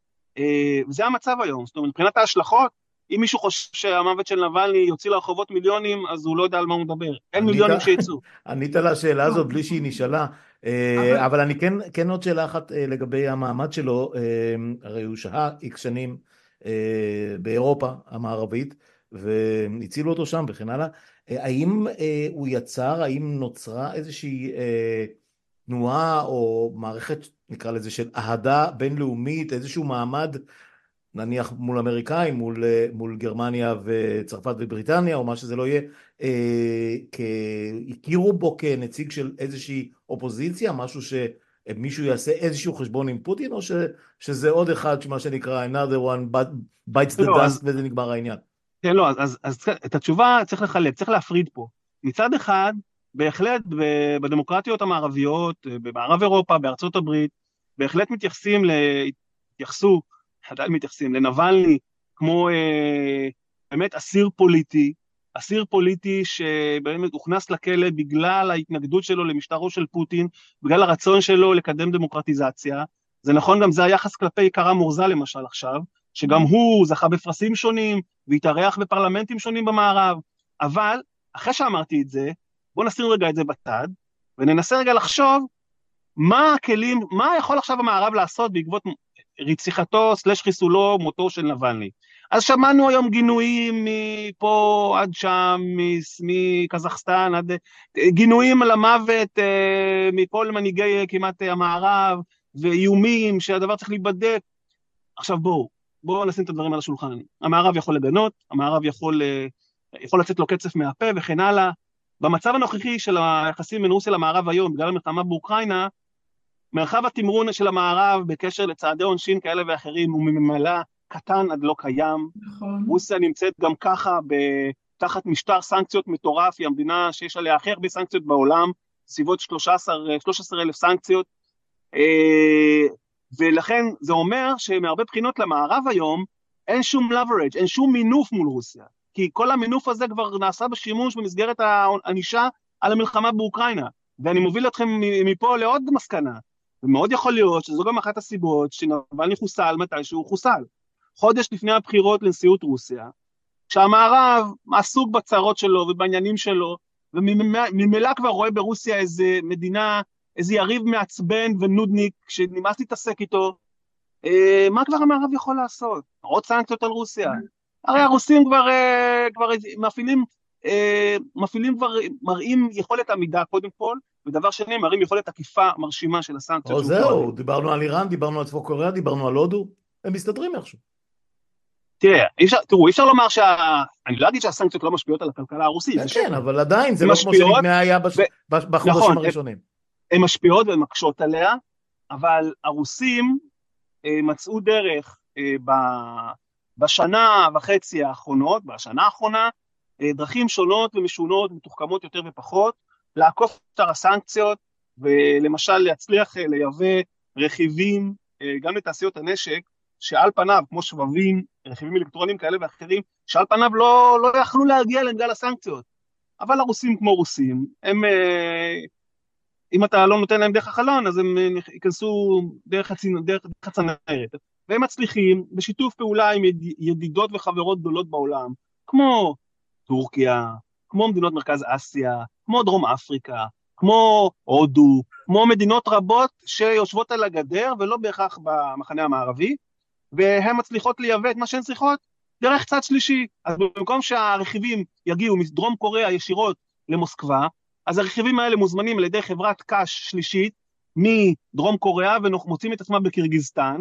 וזה המצב היום, זאת אומרת, מבחינת ההשלכות, אם מישהו חושב שהמוות של נבלני יוציא לרחובות מיליונים, אז הוא לא יודע על מה הוא מדבר, אין מיליונים שיצאו. ענית על השאלה הזאת בלי שהיא נשאלה, אבל אני כן עוד שאלה אחת לגבי המעמד שלו, הרי הוא שהה איקס שנים באירופה המערבית, והצילו אותו שם וכן הלאה, האם הוא יצר, האם נוצרה איזושהי תנועה או מערכת, נקרא לזה, של אהדה בינלאומית, איזשהו מעמד, נניח מול אמריקאים, מול, מול גרמניה וצרפת ובריטניה, או מה שזה לא יהיה, אה, הכירו בו כנציג של איזושהי אופוזיציה, משהו שמישהו יעשה איזשהו חשבון עם פוטין, או ש, שזה עוד אחד, שמה שנקרא, another one bites the dust, וזה נגמר העניין. כן, לא, אז, אז, אז את התשובה צריך לחלק, צריך להפריד פה. מצד אחד, בהחלט בדמוקרטיות המערביות, במערב אירופה, בארצות הברית, בהחלט מתייחסים, התייחסו, עדיין מתייחסים, לנבלני, כמו אה, באמת אסיר פוליטי, אסיר פוליטי שבאמת הוכנס לכלא בגלל ההתנגדות שלו למשטרו של פוטין, בגלל הרצון שלו לקדם דמוקרטיזציה, זה נכון גם זה היחס כלפי קרה מורזה למשל עכשיו, שגם הוא זכה בפרסים שונים, והתארח בפרלמנטים שונים במערב, אבל אחרי שאמרתי את זה, בוא נסיר רגע את זה בצד, וננסה רגע לחשוב מה הכלים, מה יכול עכשיו המערב לעשות בעקבות רציחתו, סלש חיסולו, מותו של נבלני. אז שמענו היום גינויים מפה עד שם, מקזחסטן, עד, גינויים על המוות מכל מנהיגי כמעט המערב, ואיומים שהדבר צריך להיבדק. עכשיו בואו, בואו נשים את הדברים על השולחן. המערב יכול לגנות, המערב יכול, יכול לצאת לו קצף מהפה וכן הלאה. במצב הנוכחי של היחסים בין רוסיה למערב היום, בגלל המלחמה באוקראינה, מרחב התמרון של המערב בקשר לצעדי עונשין כאלה ואחרים, הוא ממלא קטן עד לא קיים. נכון. רוסיה נמצאת גם ככה תחת משטר סנקציות מטורף, היא המדינה שיש עליה הכי הרבה סנקציות בעולם, סביבות שלושה עשר אלף סנקציות, ולכן זה אומר שמהרבה בחינות למערב היום, אין שום leverage, אין שום מינוף מול רוסיה, כי כל המינוף הזה כבר נעשה בשימוש במסגרת הענישה על המלחמה באוקראינה, ואני מוביל אתכם מפה לעוד מסקנה, ומאוד יכול להיות שזו גם אחת הסיבות שנבלני חוסל מתי שהוא חוסל. חודש לפני הבחירות לנשיאות רוסיה, כשהמערב עסוק בצרות שלו ובעניינים שלו, וממילא כבר רואה ברוסיה איזה מדינה, איזה יריב מעצבן ונודניק, שנמאס להתעסק איתו, אה, מה כבר המערב יכול לעשות? עוד סנקציות על רוסיה. הרי הרוסים כבר, אה, כבר מפעילים, אה, מפעילים כבר, מראים יכולת עמידה קודם כל, ודבר שני, מראים יכולת עקיפה מרשימה של הסנקציות. או זהו, דיברנו על איראן, דיברנו על צפון קוריאה, דיברנו על הודו, הם מסתדרים איכשהו. תראה, תראו, אי אפשר לומר שה... אני לא אגיד שהסנקציות לא משפיעות על הכלכלה הרוסית. כן, אבל עדיין זה לא כמו שנדמה היה בחודשים הראשונים. הן משפיעות והן מקשות עליה, אבל הרוסים מצאו דרך בשנה וחצי האחרונות, בשנה האחרונה, דרכים שונות ומשונות, מתוחכמות יותר ופחות, לעקוף יותר הסנקציות, ולמשל להצליח לייבא רכיבים, גם לתעשיות הנשק, שעל פניו, כמו שבבים, רכיבים אלקטרונים כאלה ואחרים, שעל פניו לא, לא יכלו להגיע לגל הסנקציות. אבל הרוסים כמו רוסים, הם, אם אתה לא נותן להם דרך החלון, אז הם ייכנסו דרך הצנרת. והם מצליחים בשיתוף פעולה עם ידידות וחברות גדולות בעולם, כמו טורקיה, כמו מדינות מרכז אסיה, כמו דרום אפריקה, כמו הודו, כמו מדינות רבות שיושבות על הגדר, ולא בהכרח במחנה המערבי, והן מצליחות לייבא את מה שהן צריכות דרך צד שלישי. אז במקום שהרכיבים יגיעו מדרום קוריאה ישירות למוסקבה, אז הרכיבים האלה מוזמנים על ידי חברת קש שלישית מדרום קוריאה, ומוצאים את עצמם בקירגיזסטן,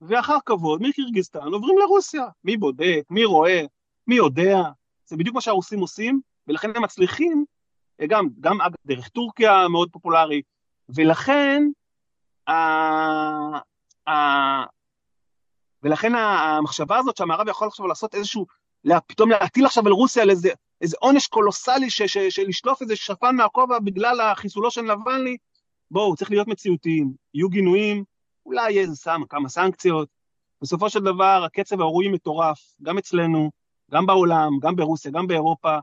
ואחר כבוד מקירגיזסטן עוברים לרוסיה. מי בודק, מי רואה, מי יודע. זה בדיוק מה שהרוסים עושים, ולכן הם מצליחים, גם, גם דרך טורקיה מאוד פופולרי, ולכן ה... ה... ולכן המחשבה הזאת שהמערב יכול עכשיו לעשות איזשהו, פתאום להטיל עכשיו על רוסיה לאיזה, איזה עונש קולוסלי ש, ש, של לשלוף איזה שפן מהכובע בגלל החיסולו של נבלני, בואו, צריך להיות מציאותיים, יהיו גינויים, אולי יהיה סם, כמה סנקציות, בסופו של דבר הקצב האירועים מטורף, גם אצלנו, גם בעולם, גם ברוסיה, גם באירופה,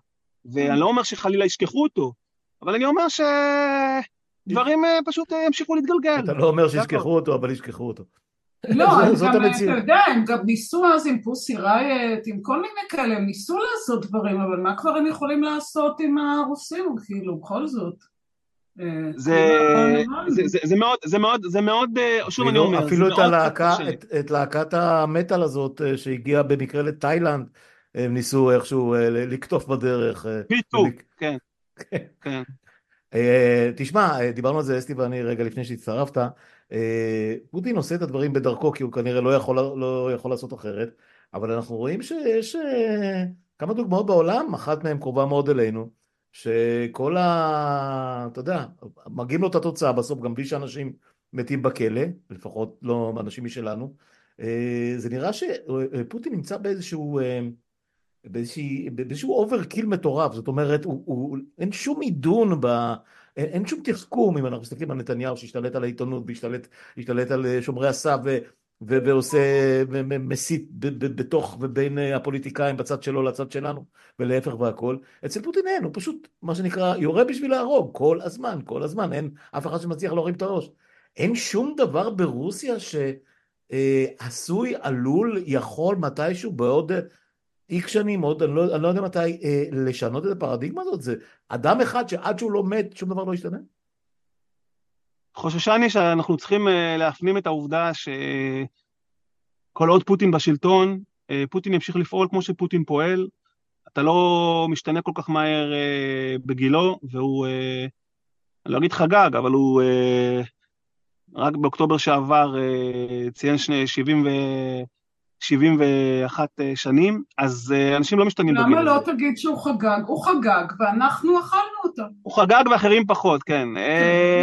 ואני לא אומר שחלילה ישכחו אותו, אבל אני אומר שדברים פשוט ימשיכו להתגלגל. אתה לא אומר שישכחו אותו, אבל ישכחו אותו. לא, הם גם, אתה יודע, הם גם ניסו אז עם פוסי רייט, עם כל מיני כאלה, הם ניסו לעשות דברים, אבל מה כבר הם יכולים לעשות עם הרוסים, כאילו, בכל זאת? זה מאוד, שוב אני אומר, אפילו את להקת המטל הזאת, שהגיעה במקרה לתאילנד, הם ניסו איכשהו לקטוף בדרך. ביטו, כן. תשמע, דיברנו על זה, אסתי ואני, רגע לפני שהצטרפת, פוטין עושה את הדברים בדרכו, כי הוא כנראה לא יכול, לא יכול לעשות אחרת, אבל אנחנו רואים שיש כמה דוגמאות בעולם, אחת מהן קרובה מאוד אלינו, שכל ה... אתה יודע, מגיעים לו את התוצאה בסוף, גם בלי שאנשים מתים בכלא, לפחות לא אנשים משלנו, זה נראה שפוטין נמצא באיזשהו, באיזשהו, באיזשהו אוברקיל מטורף, זאת אומרת, הוא, הוא, אין שום עידון ב... אין שום תחכום, אם אנחנו מסתכלים על נתניהו שהשתלט על העיתונות והשתלט על שומרי הסף ועושה מסית בתוך ובין הפוליטיקאים בצד שלו לצד שלנו ולהפך והכל. אצל פוטין אין, הוא פשוט מה שנקרא יורה בשביל להרוג כל הזמן, כל הזמן, אין אף אחד שמצליח להורים את הראש. אין שום דבר ברוסיה שעשוי, עלול, יכול מתישהו בעוד איקס שנים עוד, אני לא, אני לא יודע מתי אה, לשנות את הפרדיגמה הזאת, זה אדם אחד שעד שהוא לא מת, שום דבר לא ישתנה? חוששני שאנחנו צריכים אה, להפנים את העובדה שכל עוד פוטין בשלטון, אה, פוטין ימשיך לפעול כמו שפוטין פועל, אתה לא משתנה כל כך מהר אה, בגילו, והוא, אה, אני לא אגיד חגג, אבל הוא אה, רק באוקטובר שעבר אה, ציין שני, שבעים ו... שבעים ואחת שנים, אז אנשים לא משתנים בגיל הזה. למה לא תגיד שהוא חגג? הוא חגג, ואנחנו אכלנו אותו. הוא חגג ואחרים פחות, כן.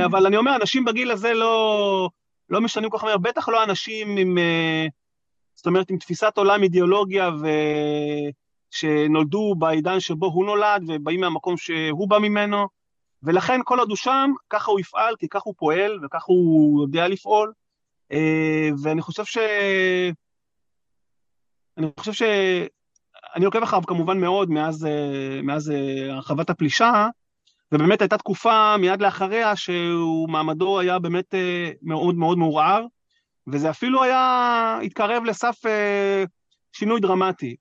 אבל אני אומר, אנשים בגיל הזה לא, לא משתנים כל כך מהר, בטח לא אנשים עם, זאת אומרת, עם תפיסת עולם, אידיאולוגיה, ו... שנולדו בעידן שבו הוא נולד, ובאים מהמקום שהוא בא ממנו, ולכן כל עוד הוא שם, ככה הוא יפעל, כי ככה הוא פועל, וככה הוא יודע לפעול, ואני חושב ש... אני חושב שאני עוקב אחריו כמובן מאוד מאז, מאז הרחבת הפלישה, ובאמת הייתה תקופה מיד לאחריה שהוא מעמדו היה באמת מאוד מאוד מעורער, וזה אפילו היה התקרב לסף שינוי דרמטי.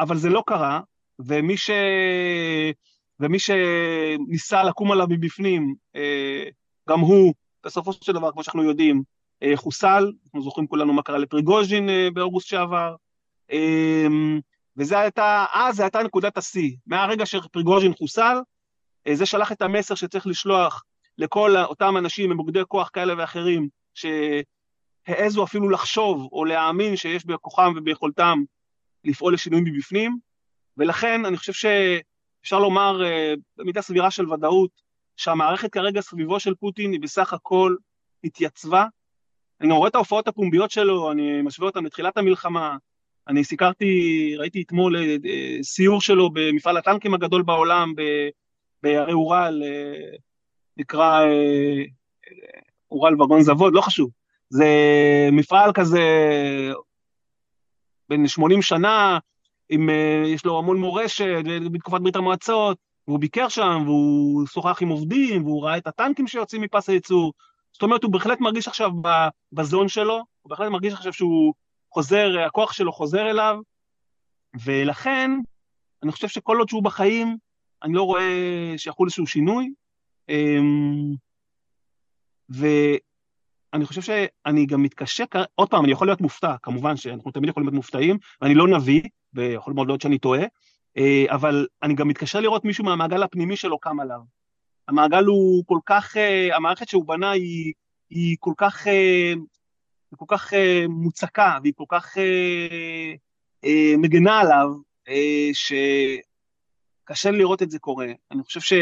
אבל זה לא קרה, ומי ש... ומי שניסה לקום עליו מבפנים, גם הוא, בסופו של דבר, כמו שאנחנו יודעים, חוסל, אנחנו זוכרים כולנו מה קרה לפריגוז'ין באוגוסט שעבר, וזה הייתה, אז זה הייתה נקודת השיא, מהרגע שפריגוז'ין חוסל, זה שלח את המסר שצריך לשלוח לכל אותם אנשים במוקדי כוח כאלה ואחרים, שהעזו אפילו לחשוב או להאמין שיש בכוחם וביכולתם לפעול לשינויים מבפנים, ולכן אני חושב שאפשר לומר במידה סבירה של ודאות, שהמערכת כרגע סביבו של פוטין היא בסך הכל התייצבה, אני רואה את ההופעות הפומביות שלו, אני משווה אותם לתחילת המלחמה, אני סיקרתי, ראיתי אתמול סיור שלו במפעל הטנקים הגדול בעולם, בערי אורל, נקרא אורל וגון זבוד, לא חשוב, זה מפעל כזה בין שמונים שנה, עם, יש לו המון מורשת, בתקופת ברית המועצות, והוא ביקר שם, והוא שוחח עם עובדים, והוא ראה את הטנקים שיוצאים מפס הייצור, זאת אומרת, הוא בהחלט מרגיש עכשיו בזון שלו, הוא בהחלט מרגיש עכשיו שהוא חוזר, הכוח שלו חוזר אליו, ולכן, אני חושב שכל עוד שהוא בחיים, אני לא רואה שיכול איזשהו שינוי, ואני חושב שאני גם מתקשה, עוד פעם, אני יכול להיות מופתע, כמובן שאנחנו תמיד יכולים להיות מופתעים, ואני לא נביא, ויכול מאוד להיות שאני טועה, אבל אני גם מתקשה לראות מישהו מהמעגל הפנימי שלו קם עליו, המעגל הוא כל כך, המערכת שהוא בנה היא, היא כל כך, היא כל כך מוצקה, והיא כל כך מגנה עליו, שקשה לראות את זה קורה. אני חושב ש,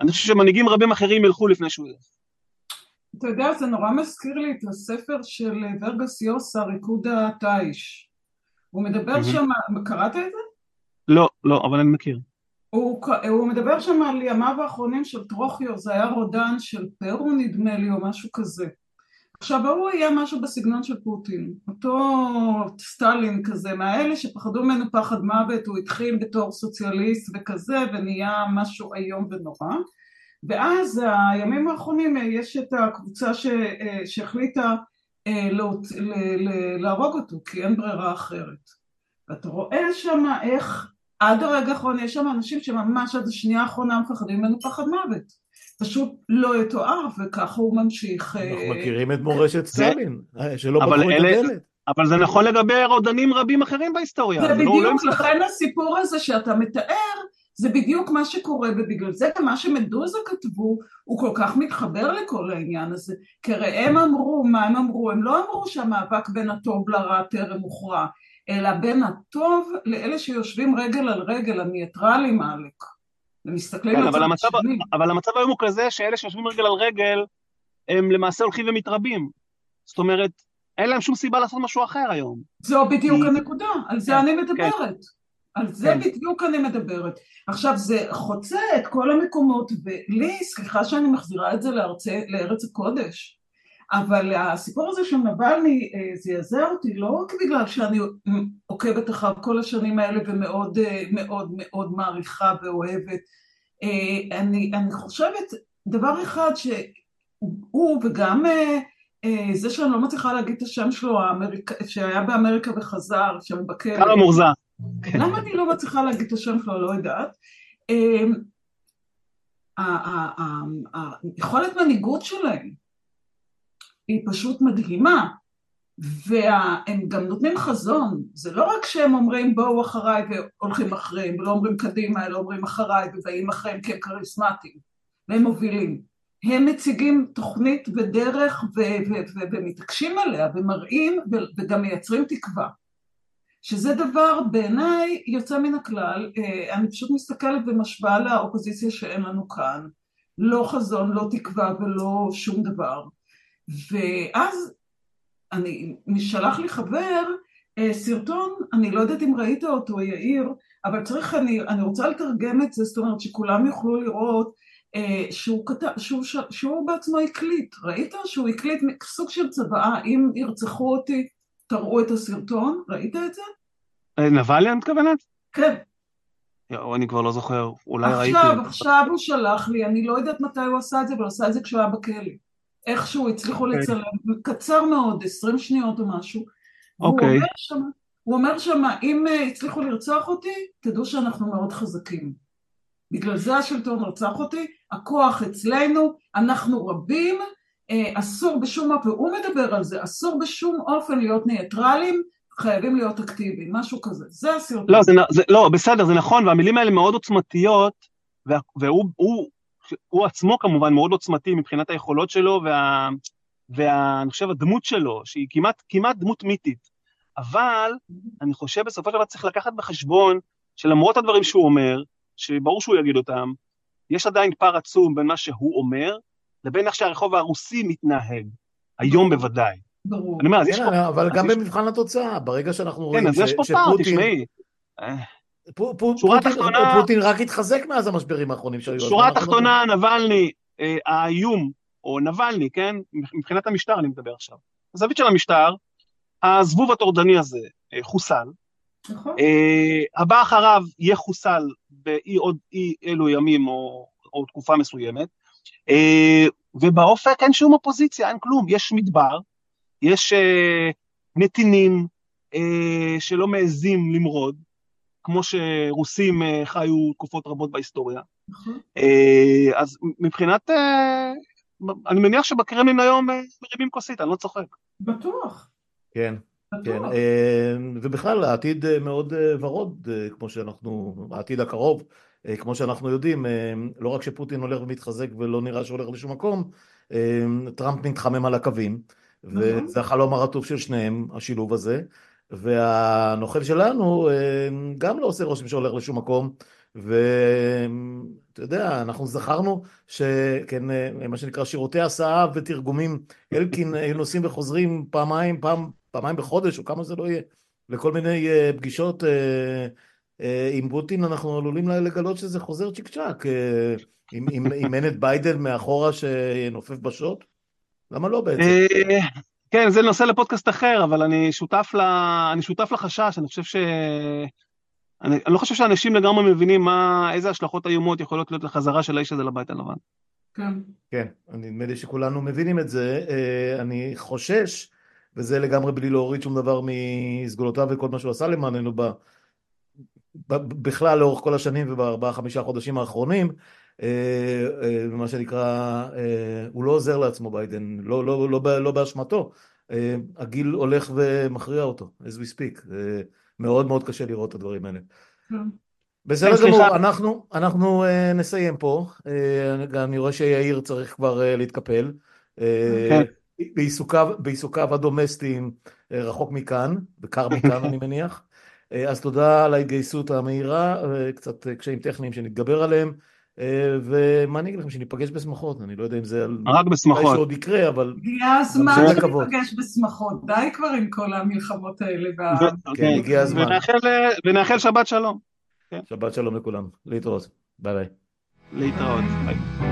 אני חושב שמנהיגים רבים אחרים ילכו לפני שהוא ילך. אתה יודע, זה נורא מזכיר לי את הספר של ורגס יוסה, ריקוד התאיש. הוא מדבר שם, קראת את זה? לא, לא, אבל אני מכיר. הוא, הוא מדבר שם על ימיו האחרונים של טרוחיו, זה היה רודן של פרו נדמה לי או משהו כזה. עכשיו הוא היה משהו בסגנון של פוטין, אותו סטלין כזה, מהאלה שפחדו ממנו פחד מוות, הוא התחיל בתור סוציאליסט וכזה ונהיה משהו איום ונורא, ואז הימים האחרונים יש את הקבוצה ש, שהחליטה להרוג אותו כי אין ברירה אחרת. ואתה רואה שם איך עד הרגע האחרון יש שם אנשים שממש עד השנייה האחרונה מפחדים ממנו פחד מוות. פשוט לא יתואר, וככה הוא ממשיך... אנחנו מכירים את מורשת סטלין, שלא פתחו את הדלת. אבל זה נכון לגבי רודנים רבים אחרים בהיסטוריה. זה בדיוק, לכן הסיפור הזה שאתה מתאר, זה בדיוק מה שקורה, ובגלל זה גם מה שמדוזה כתבו, הוא כל כך מתחבר לכל העניין הזה, כי הרי הם אמרו, מה הם אמרו? הם לא אמרו שהמאבק בין הטוב לרע טרם הוכרע, אלא בין הטוב לאלה שיושבים רגל על רגל, הניטרלים העלק. ומסתכלים על הצד השני. אבל המצב היום הוא כזה שאלה שיושבים רגל על רגל, הם למעשה הולכים ומתרבים. זאת אומרת, אין להם שום סיבה לעשות משהו אחר היום. זו בדיוק הנקודה, על זה אני מדברת. על זה בדיוק אני מדברת. עכשיו, זה חוצה את כל המקומות, ולי, סליחה שאני מחזירה את זה לארץ הקודש, אבל הסיפור הזה של נבלני זעזע אותי לא רק בגלל שאני עוקבת אחר כל השנים האלה ומאוד מאוד מאוד מעריכה ואוהבת. אני, אני חושבת דבר אחד שהוא וגם זה שאני לא מצליחה להגיד את השם שלו, שהיה באמריקה וחזר, שמבקר... קארה מורזה. למה אני לא מצליחה להגיד את השם שלו, לא יודעת. היכולת מנהיגות שלהם היא פשוט מדהימה, והם גם נותנים חזון, זה לא רק שהם אומרים בואו אחריי והולכים אחריהם, לא אומרים קדימה, לא אומרים אחריי ובאים אחריהם כי הם קריסמטיים, והם מובילים. הם מציגים תוכנית ודרך ומתעקשים עליה ומראים וגם מייצרים תקווה. שזה דבר בעיניי יוצא מן הכלל, אני פשוט מסתכלת ומשווה לאופוזיציה שאין לנו כאן, לא חזון, לא תקווה ולא שום דבר. ואז אני, משלח לי חבר סרטון, אני לא יודעת אם ראית אותו יאיר, אבל צריך, אני, אני רוצה לתרגם את זה, זאת אומרת שכולם יוכלו לראות, שהוא, שהוא, שהוא בעצמו הקליט, ראית? שהוא הקליט סוג של צבאה, אם ירצחו אותי, תראו את הסרטון, ראית את זה? נבליה, מתכוונת? כן. יאו, אני כבר לא זוכר, אולי ראיתי. עכשיו, עכשיו הוא שלח לי, אני לא יודעת מתי הוא עשה את זה, אבל עשה את זה כשהוא היה בכלא. איכשהו הצליחו לצלם, קצר מאוד, עשרים שניות או משהו. הוא אומר שמה, אם הצליחו לרצוח אותי, תדעו שאנחנו מאוד חזקים. בגלל זה השלטון רצח אותי, הכוח אצלנו, אנחנו רבים, אסור בשום אופן, הוא מדבר על זה, אסור בשום אופן להיות ניטרלים, חייבים להיות אקטיביים, משהו כזה, זה הסרטון. לא, זה, זה, לא, בסדר, זה נכון, והמילים האלה מאוד עוצמתיות, וה, והוא הוא, הוא עצמו כמובן מאוד עוצמתי מבחינת היכולות שלו, וה, וה, אני חושב הדמות שלו, שהיא כמעט, כמעט דמות מיתית, אבל אני חושב בסופו של דבר צריך לקחת בחשבון, שלמרות הדברים שהוא אומר, שברור שהוא יגיד אותם, יש עדיין פער עצום בין מה שהוא אומר, לבין איך שהרחוב הרוסי מתנהג, היום בוודאי. ברור. אבל גם במבחן התוצאה, ברגע שאנחנו רואים שפוטין... פוטין רק התחזק מאז המשברים האחרונים. שורה התחתונה, נבלני, האיום, או נבלני, כן? מבחינת המשטר אני מדבר עכשיו. הזווית של המשטר, הזבוב הטורדני הזה חוסל, הבא אחריו יהיה חוסל באי עוד אי אלו ימים או תקופה מסוימת, ובאופק אין שום אופוזיציה, אין כלום, יש מדבר, יש נתינים שלא מעזים למרוד, כמו שרוסים חיו תקופות רבות בהיסטוריה. אז מבחינת, אני מניח שבקרמלין היום מרימים כוסית, אני לא צוחק. בטוח. כן. כן, ובכלל העתיד מאוד ורוד, כמו שאנחנו, העתיד הקרוב, כמו שאנחנו יודעים, לא רק שפוטין הולך ומתחזק ולא נראה שהולך לשום מקום, טראמפ מתחמם על הקווים, וזה החלום הרטוב של שניהם, השילוב הזה, והנוכל שלנו גם לא עושה רושם שהולך לשום מקום, ואתה יודע, אנחנו זכרנו שכן, מה שנקרא שירותי הסעה ותרגומים, אלקין נוסעים וחוזרים פעמיים, פעם, פעמיים בחודש, או כמה זה לא יהיה, לכל מיני uh, פגישות uh, uh, עם פוטין, אנחנו עלולים לגלות שזה חוזר צ'יק צ'ק, uh, עם, עם, עם מנת ביידן מאחורה שנופף בשוט, למה לא בעצם? כן, זה נושא לפודקאסט אחר, אבל אני שותף, לה, אני שותף לחשש, אני חושב ש... אני, אני לא חושב שאנשים לגמרי מבינים מה, איזה השלכות איומות יכולות להיות לחזרה של האיש הזה לבית הלבן. כן. כן, נדמה לי שכולנו מבינים את זה, uh, אני חושש, וזה לגמרי בלי להוריד שום דבר מסגולותיו וכל מה שהוא עשה למעננו ב... בכלל לאורך כל השנים ובארבעה חמישה חודשים האחרונים, אה, אה, מה שנקרא, אה, הוא לא עוזר לעצמו ביידן, לא, לא, לא, לא באשמתו, אה, הגיל הולך ומכריע אותו, as we speak, אה, מאוד מאוד קשה לראות את הדברים האלה. בסדר גמור, אנחנו, אנחנו אה, נסיים פה, אה, אני רואה שיאיר צריך כבר אה, להתקפל, אה, כן. בעיסוקיו, בעיסוקיו הדומסטיים רחוק מכאן, וקר מכאן אני מניח, אז תודה על ההתגייסות המהירה, קצת קשיים טכניים שנתגבר עליהם, ומה אני אגיד לכם, שניפגש בשמחות, אני לא יודע אם זה רק בשמחות, אולי שעוד יקרה, אבל הגיע הזמן שניפגש בשמחות, די כבר עם כל המלחמות האלה, כן, הגיע הזמן, ונאחל שבת שלום, שבת שלום לכולם, להתראות, ביי ביי, להתראות, ביי.